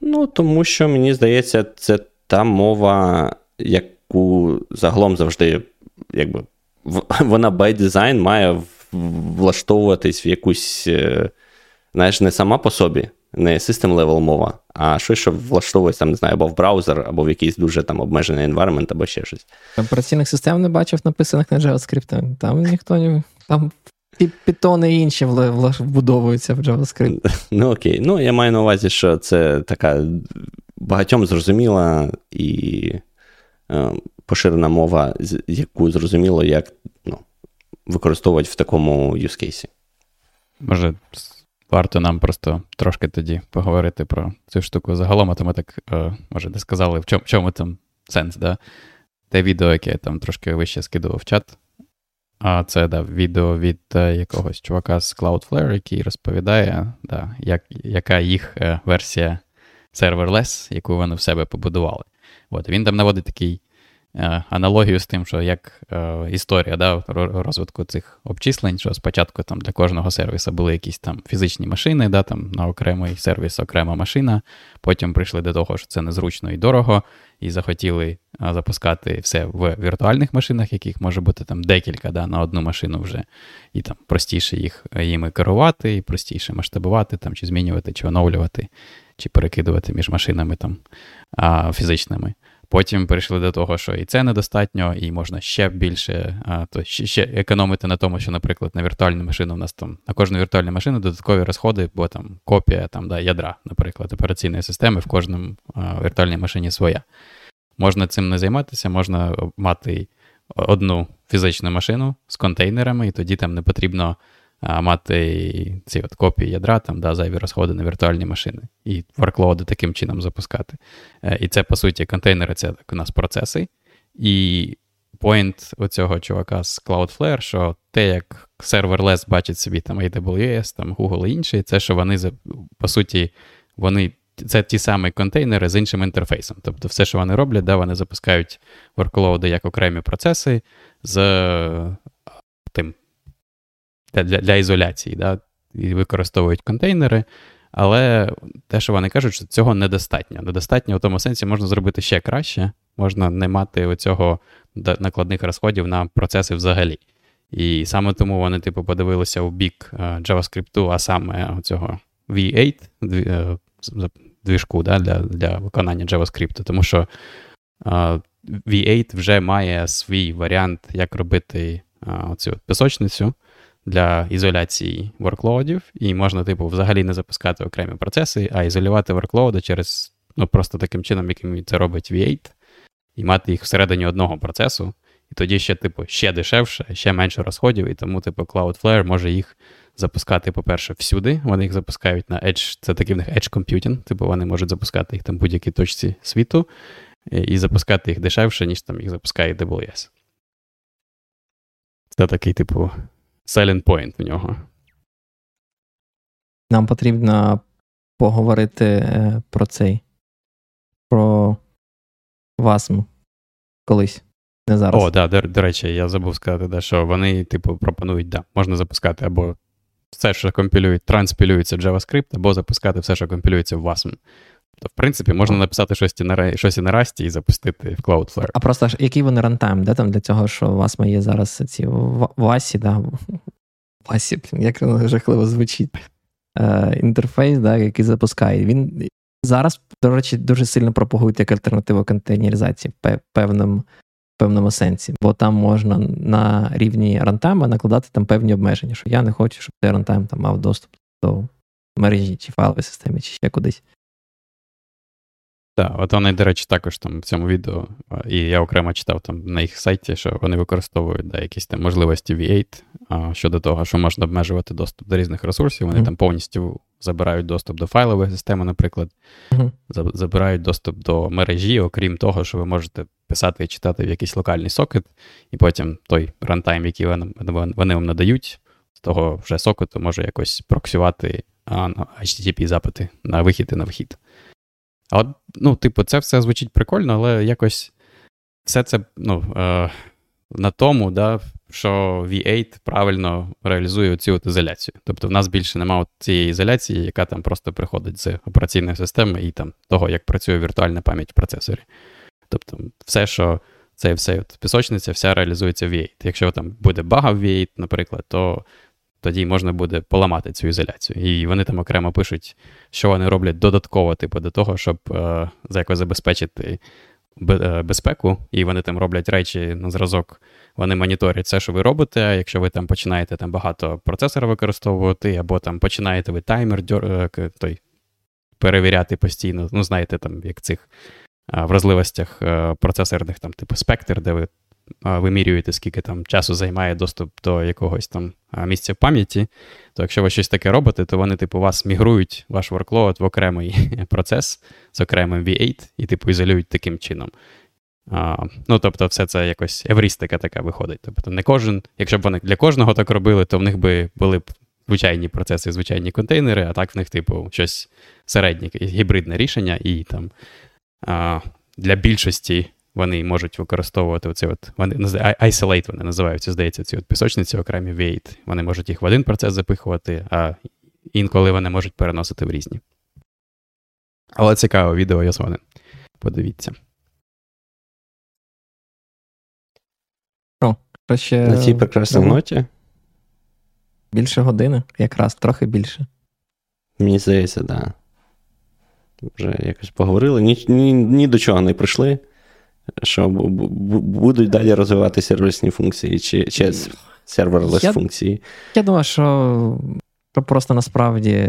Ну, тому що, мені здається, це та мова, яку загалом завжди, якби, вона by design має влаштовуватись в якусь, знаєш, не сама по собі, не system-level мова, а щось, що влаштовується, там, не знаю, або в браузер, або в якийсь дуже там обмежений environment, або ще щось. Там операційних систем не бачив, написаних на JavaScript. Там ніхто не... Там Python і інші вбудовуються в JavaScript. Ну, окей. Ну, я маю на увазі, що це така багатьом зрозуміла і поширена мова, яку зрозуміло, як, ну, використовувати в такому use case. Може... Варто нам просто трошки тоді поговорити про цю штуку загалом, а то ми так, може, не сказали, в чому там сенс, да? Те відео, яке я там трошки вище скидував в чат, а це, да, відео від якогось чувака з Cloudflare, який розповідає, да, яка їх версія serverless, яку вони в себе побудували. От, він там наводить такий аналогію з тим, що як історія, да, розвитку цих обчислень, що спочатку там для кожного сервісу були якісь там фізичні машини, да, там на окремий сервіс окрема машина, потім прийшли до того, що це незручно і дорого, і захотіли запускати все в віртуальних машинах, яких може бути там декілька, да, на одну машину вже, і там простіше їх їми керувати, і простіше масштабувати, там, чи змінювати, чи оновлювати, чи перекидувати між машинами там фізичними. Потім перейшли до того, що і це недостатньо, і можна ще більше, то ще економити на тому, що, наприклад, на віртуальну машину у нас там, на кожну віртуальну машину додаткові розходи, бо там копія там, да, ядра, наприклад, операційної системи в кожному віртуальній машині своя. Можна цим не займатися, можна мати одну фізичну машину з контейнерами, і тоді там не потрібно мати ці от копії ядра, там, да, зайві розходи на віртуальні машини і ворклоуди таким чином запускати. І це, по суті, контейнери, це так у нас процеси. І поінт оцього чувака з Cloudflare, що те, як serverless бачить собі там AWS, там Google і інші, це, що вони, по суті, вони це ті самі контейнери з іншим інтерфейсом. Тобто все, що вони роблять, да, вони запускають ворклоуди як окремі процеси з тим, для ізоляції, да, і використовують контейнери, але те, що вони кажуть, що цього недостатньо. Недостатньо в тому сенсі можна зробити ще краще, можна не мати оцього накладних розходів на процеси взагалі. І саме тому вони, типу, подивилися у бік JavaScript, а саме цього V8 движку, да, для виконання JavaScript, тому що V8 вже має свій варіант, як робити оцю пісочницю для ізоляції ворклоудів, і можна, типу, взагалі не запускати окремі процеси, а ізолювати ворклоуди через, ну, просто таким чином, яким це робить V8, і мати їх всередині одного процесу, і тоді ще, типу, ще дешевше, ще менше розходів, і тому, типу, Cloudflare може їх запускати, по-перше, всюди, вони їх запускають на Edge, це такий в них Edge Computing, типу, вони можуть запускати їх там в будь-якій точці світу, і запускати їх дешевше, ніж там їх запускає AWS. Це такий, типу, selling point в нього. Нам потрібно поговорити про цей, про Wasm колись, не зараз. О, так, да, до речі, я забув сказати, да, що вони, типу, пропонують, да, можна запускати або все, що компілюють, транспілюється в JavaScript, або запускати все, що компілюється в Wasm. Тобто, в принципі, можна написати щось і на Rust і запустити в Cloudflare. А просто який вони рантайм, да, там для цього, що у вас є зараз ці Васі, да, Васі, як воно жахливо звучить, інтерфейс, да, який запускає. Він зараз, до речі, дуже сильно пропагують як альтернативу контейнеризації в певному сенсі, бо там можна на рівні рантайма накладати там певні обмеження, що я не хочу, щоб цей рантайм там мав доступ до мережі чи файлової системи, чи ще кудись. Так, от вони, до речі, також там в цьому відео, і я окремо читав там на їх сайті, що вони використовують, да, якісь там можливості V8 щодо того, що можна обмежувати доступ до різних ресурсів. Вони там повністю забирають доступ до файлової системи, наприклад, забирають доступ до мережі, окрім того, що ви можете писати і читати в якийсь локальний сокет, і потім той рантайм, який вони вам надають, з того вже сокету може якось проксювати HTTP запити на вихід і на вхід. А, ну, типу, це все звучить прикольно, але якось все це, ну, на тому, да, що V8 правильно реалізує цю от ізоляцію. Тобто в нас більше немає цієї ізоляції, яка там просто приходить з операційної системи і там того, як працює віртуальна пам'ять в процесорі. Тобто все, що це все от пісочниця, вся реалізується в V8. Якщо там буде бага в V8, наприклад, то тоді можна буде поламати цю ізоляцію. І вони там окремо пишуть, що вони роблять додатково, типу, до того, щоб якось забезпечити безпеку. І вони там роблять речі на зразок, вони моніторять все, що ви робите, а якщо ви там починаєте там багато процесора використовувати, або там починаєте ви таймер перевіряти постійно, ну, знаєте, там, як цих вразливостях процесорних, там, типу, спектр, де ви вимірюєте, скільки там часу займає доступ до якогось там місця в пам'яті, то якщо ви щось таке робите, то вони, типу, вас мігрують, ваш workload в окремий процес з окремим V8 і, типу, ізолюють таким чином. Ну, тобто, все це якось евристика така виходить. Тобто, не кожен, якщо б вони для кожного так робили, то в них би були б звичайні процеси, звичайні контейнери, а так в них, типу, щось середнє, гібридне рішення, і там для більшості вони можуть використовувати оці от, вони, isolate вони називаються, здається, ці от пісочниці окремі V8. Вони можуть їх в один процес запихувати, а інколи вони можуть переносити в різні. Але цікаве відео, я згоден. Подивіться. О, ще на цій прекрасній ноті? Більше години, якраз, трохи більше. Мені здається, так. Да. вже якось поговорили, ні до чого не прийшли, що будуть далі розвивати сервісні функції чи serverless функції. Я думаю, що то просто насправді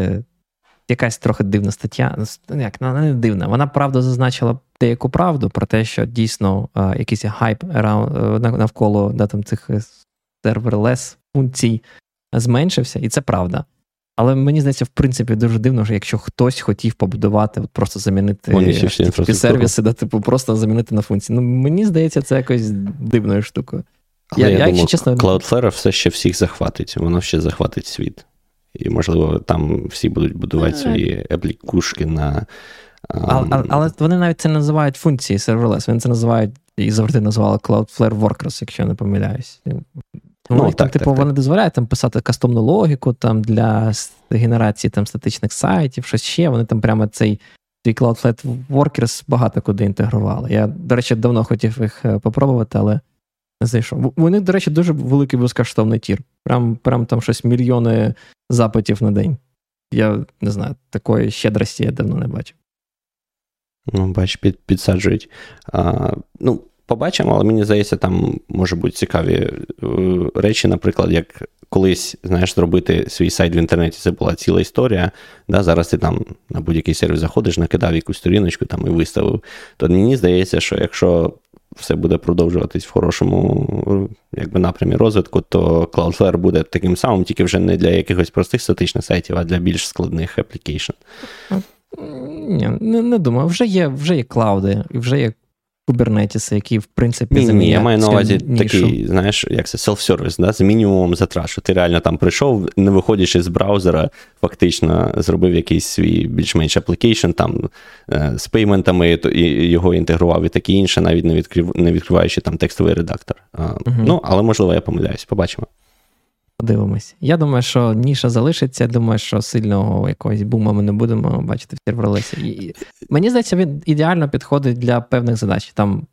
якась трохи дивна стаття. Як, вона не дивна. Вона, правда, зазначила деяку правду про те, що дійсно якийсь хайп навколо цих serverless функцій зменшився, і це правда. Але мені здається, в принципі, дуже дивно, що якщо хтось хотів побудувати, от просто замінити HTTP сервіси, просто замінити на функції. Ну, мені здається, це якось дивною штукою. Але я думаю, чесно, Cloudflare все ще всіх захватить. Воно ще захватить світ. І, можливо, там всі будуть будувати свої аплікушки на... Але вони навіть це називають функції serverless. Вони це називають, і завжди називали Cloudflare Workers, якщо я не помиляюсь. Вони дозволяють там писати кастомну логіку там, для генерації там, статичних сайтів, щось ще. Вони там прямо цей Cloudflare Workers багато куди інтегрували. Я, до речі, давно хотів їх попробувати, але не зайшов. У них, до речі, дуже великий безкоштовний тір. Прям там щось мільйони запитів на день. Я не знаю, такої щедрості я давно не бачив. Ну, бач, підсаджують. Побачимо, але мені здається, там може бути цікаві речі, наприклад, як колись, знаєш, зробити свій сайт в інтернеті, це була ціла історія, да? Зараз ти там на будь-який сервіс заходиш, накидав якусь сторіночку там і виставив, то мені здається, що якщо все буде продовжуватись в хорошому напрямі розвитку, то Cloudflare буде таким самим, тільки вже не для якихось простих статичних сайтів, а для більш складних аплікейшн. Не думаю, вже є клауди, вже є Kubernetes, які, в принципі, заміняють. Я маю на увазі такий, знаєш, як це, селф-сервіс, да, з мінімумом затрат, що ти реально там прийшов, не виходячи з браузера, фактично зробив якийсь свій більш-менш аплікейшн там з пейментами, і його інтегрував і таке інше, навіть не відкриваючи там текстовий редактор. Але, можливо, я помиляюсь, побачимо. Подивимось. Я думаю, що ніша залишиться, думаю, що сильного якогось бума ми не будемо бачити в серверлесі. Мені здається, він ідеально підходить для певних задач. Там,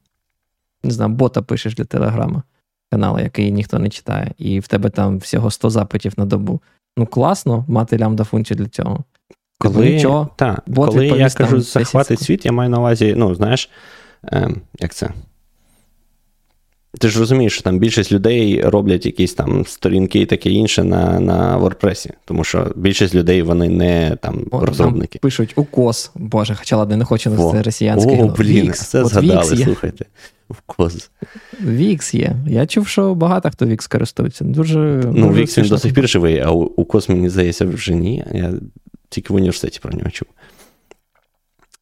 не знаю, бота пишеш для Телеграма, каналу, який ніхто не читає, і в тебе там всього 100 запитів на добу. Ну, класно мати лямбда функцію для цього. Коли я кажу захватить світ, я маю на увазі, як це? Ти ж розумієш, що там більшість людей роблять якісь там сторінки і таке інше на WordPress, тому що більшість людей, вони не там розробники. Там пишуть укос. Боже, хоча ладно, не хочу на це росіянське. Вікс. Це згадали, слухайте. Укос. Вікс є. Я чув, що багато хто Вікс користується. Дуже Вікс він до сих пір живий, а укос, мені здається, вже ні. Я тільки в університеті про нього чув.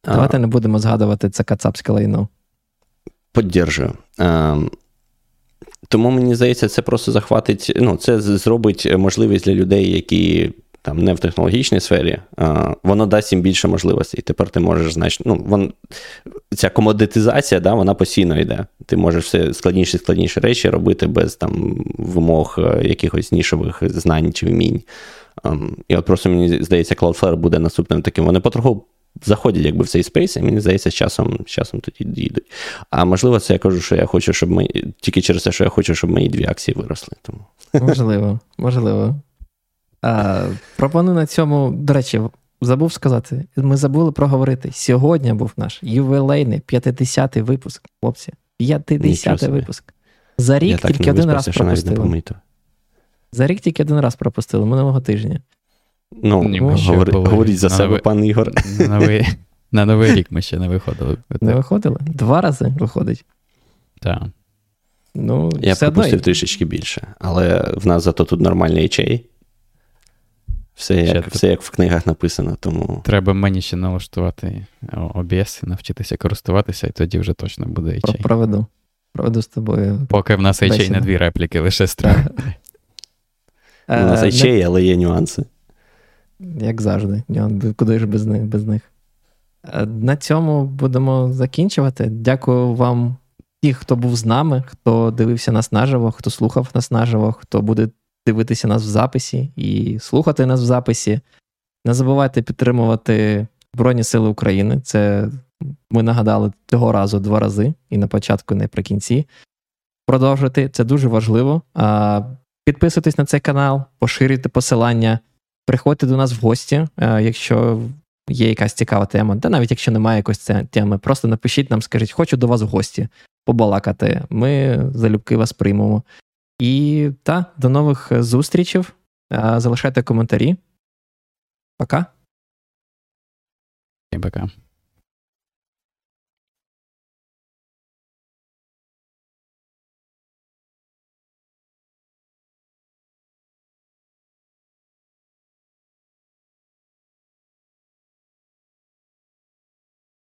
Давайте не будемо згадувати це кацапське лайно. Поддержую. Тому, мені здається, це просто захватить, це зробить можливість для людей, які там не в технологічній сфері, воно дасть їм більше можливостей. Тепер ти можеш, ця комодитизація, да, вона постійно йде. Ти можеш все складніші і складніші речі робити без там вимог якихось нішових знань чи вмінь. І от просто, мені здається, Cloudflare буде наступним таким. Вони потроху заходять якби в цей спейс, і мені здається, з часом тоді дійдуть. А можливо, це я кажу, що я хочу, щоб тільки через те, що я хочу, щоб мої дві акції виросли. Тому. Можливо. Пропоную на цьому, до речі, забув сказати, ми забули проговорити. Сьогодні був наш ювілейний 50-й випуск, хлопці. 50-й випуск. За рік тільки один раз пропустили. Минулого тижня. Говоріть за себе, пан Ігор. На Новий рік ми ще не виходили. Не виходили? 2 рази виходить. Так. Я пропустив трішечки більше, але в нас зато тут нормальний HA. Все як в книгах написано, тому... Треба мені ще налаштувати OBS, навчитися користуватися, і тоді вже точно буде HA. Проведу з тобою. Поки в нас HA на 2 репліки, лише страх. У нас HA, але є нюанси. Як завжди, куди ж без них. На цьому будемо закінчувати. Дякую вам ті, хто був з нами, хто дивився нас наживо, хто слухав нас наживо, хто буде дивитися нас в записі і слухати нас в записі. Не забувайте підтримувати Збройні Сили України. Це ми нагадали цього разу 2 рази, і на початку, і наприкінці. Продовжуйте, це дуже важливо. Підписуйтесь на цей канал, поширюйте посилання. Приходьте до нас в гості, якщо є якась цікава тема, та навіть якщо немає якоїсь теми, просто напишіть нам, скажіть, хочу до вас в гості побалакати, ми залюбки вас приймемо. І та, до нових зустрічей, залишайте коментарі. Пока. Всім пока.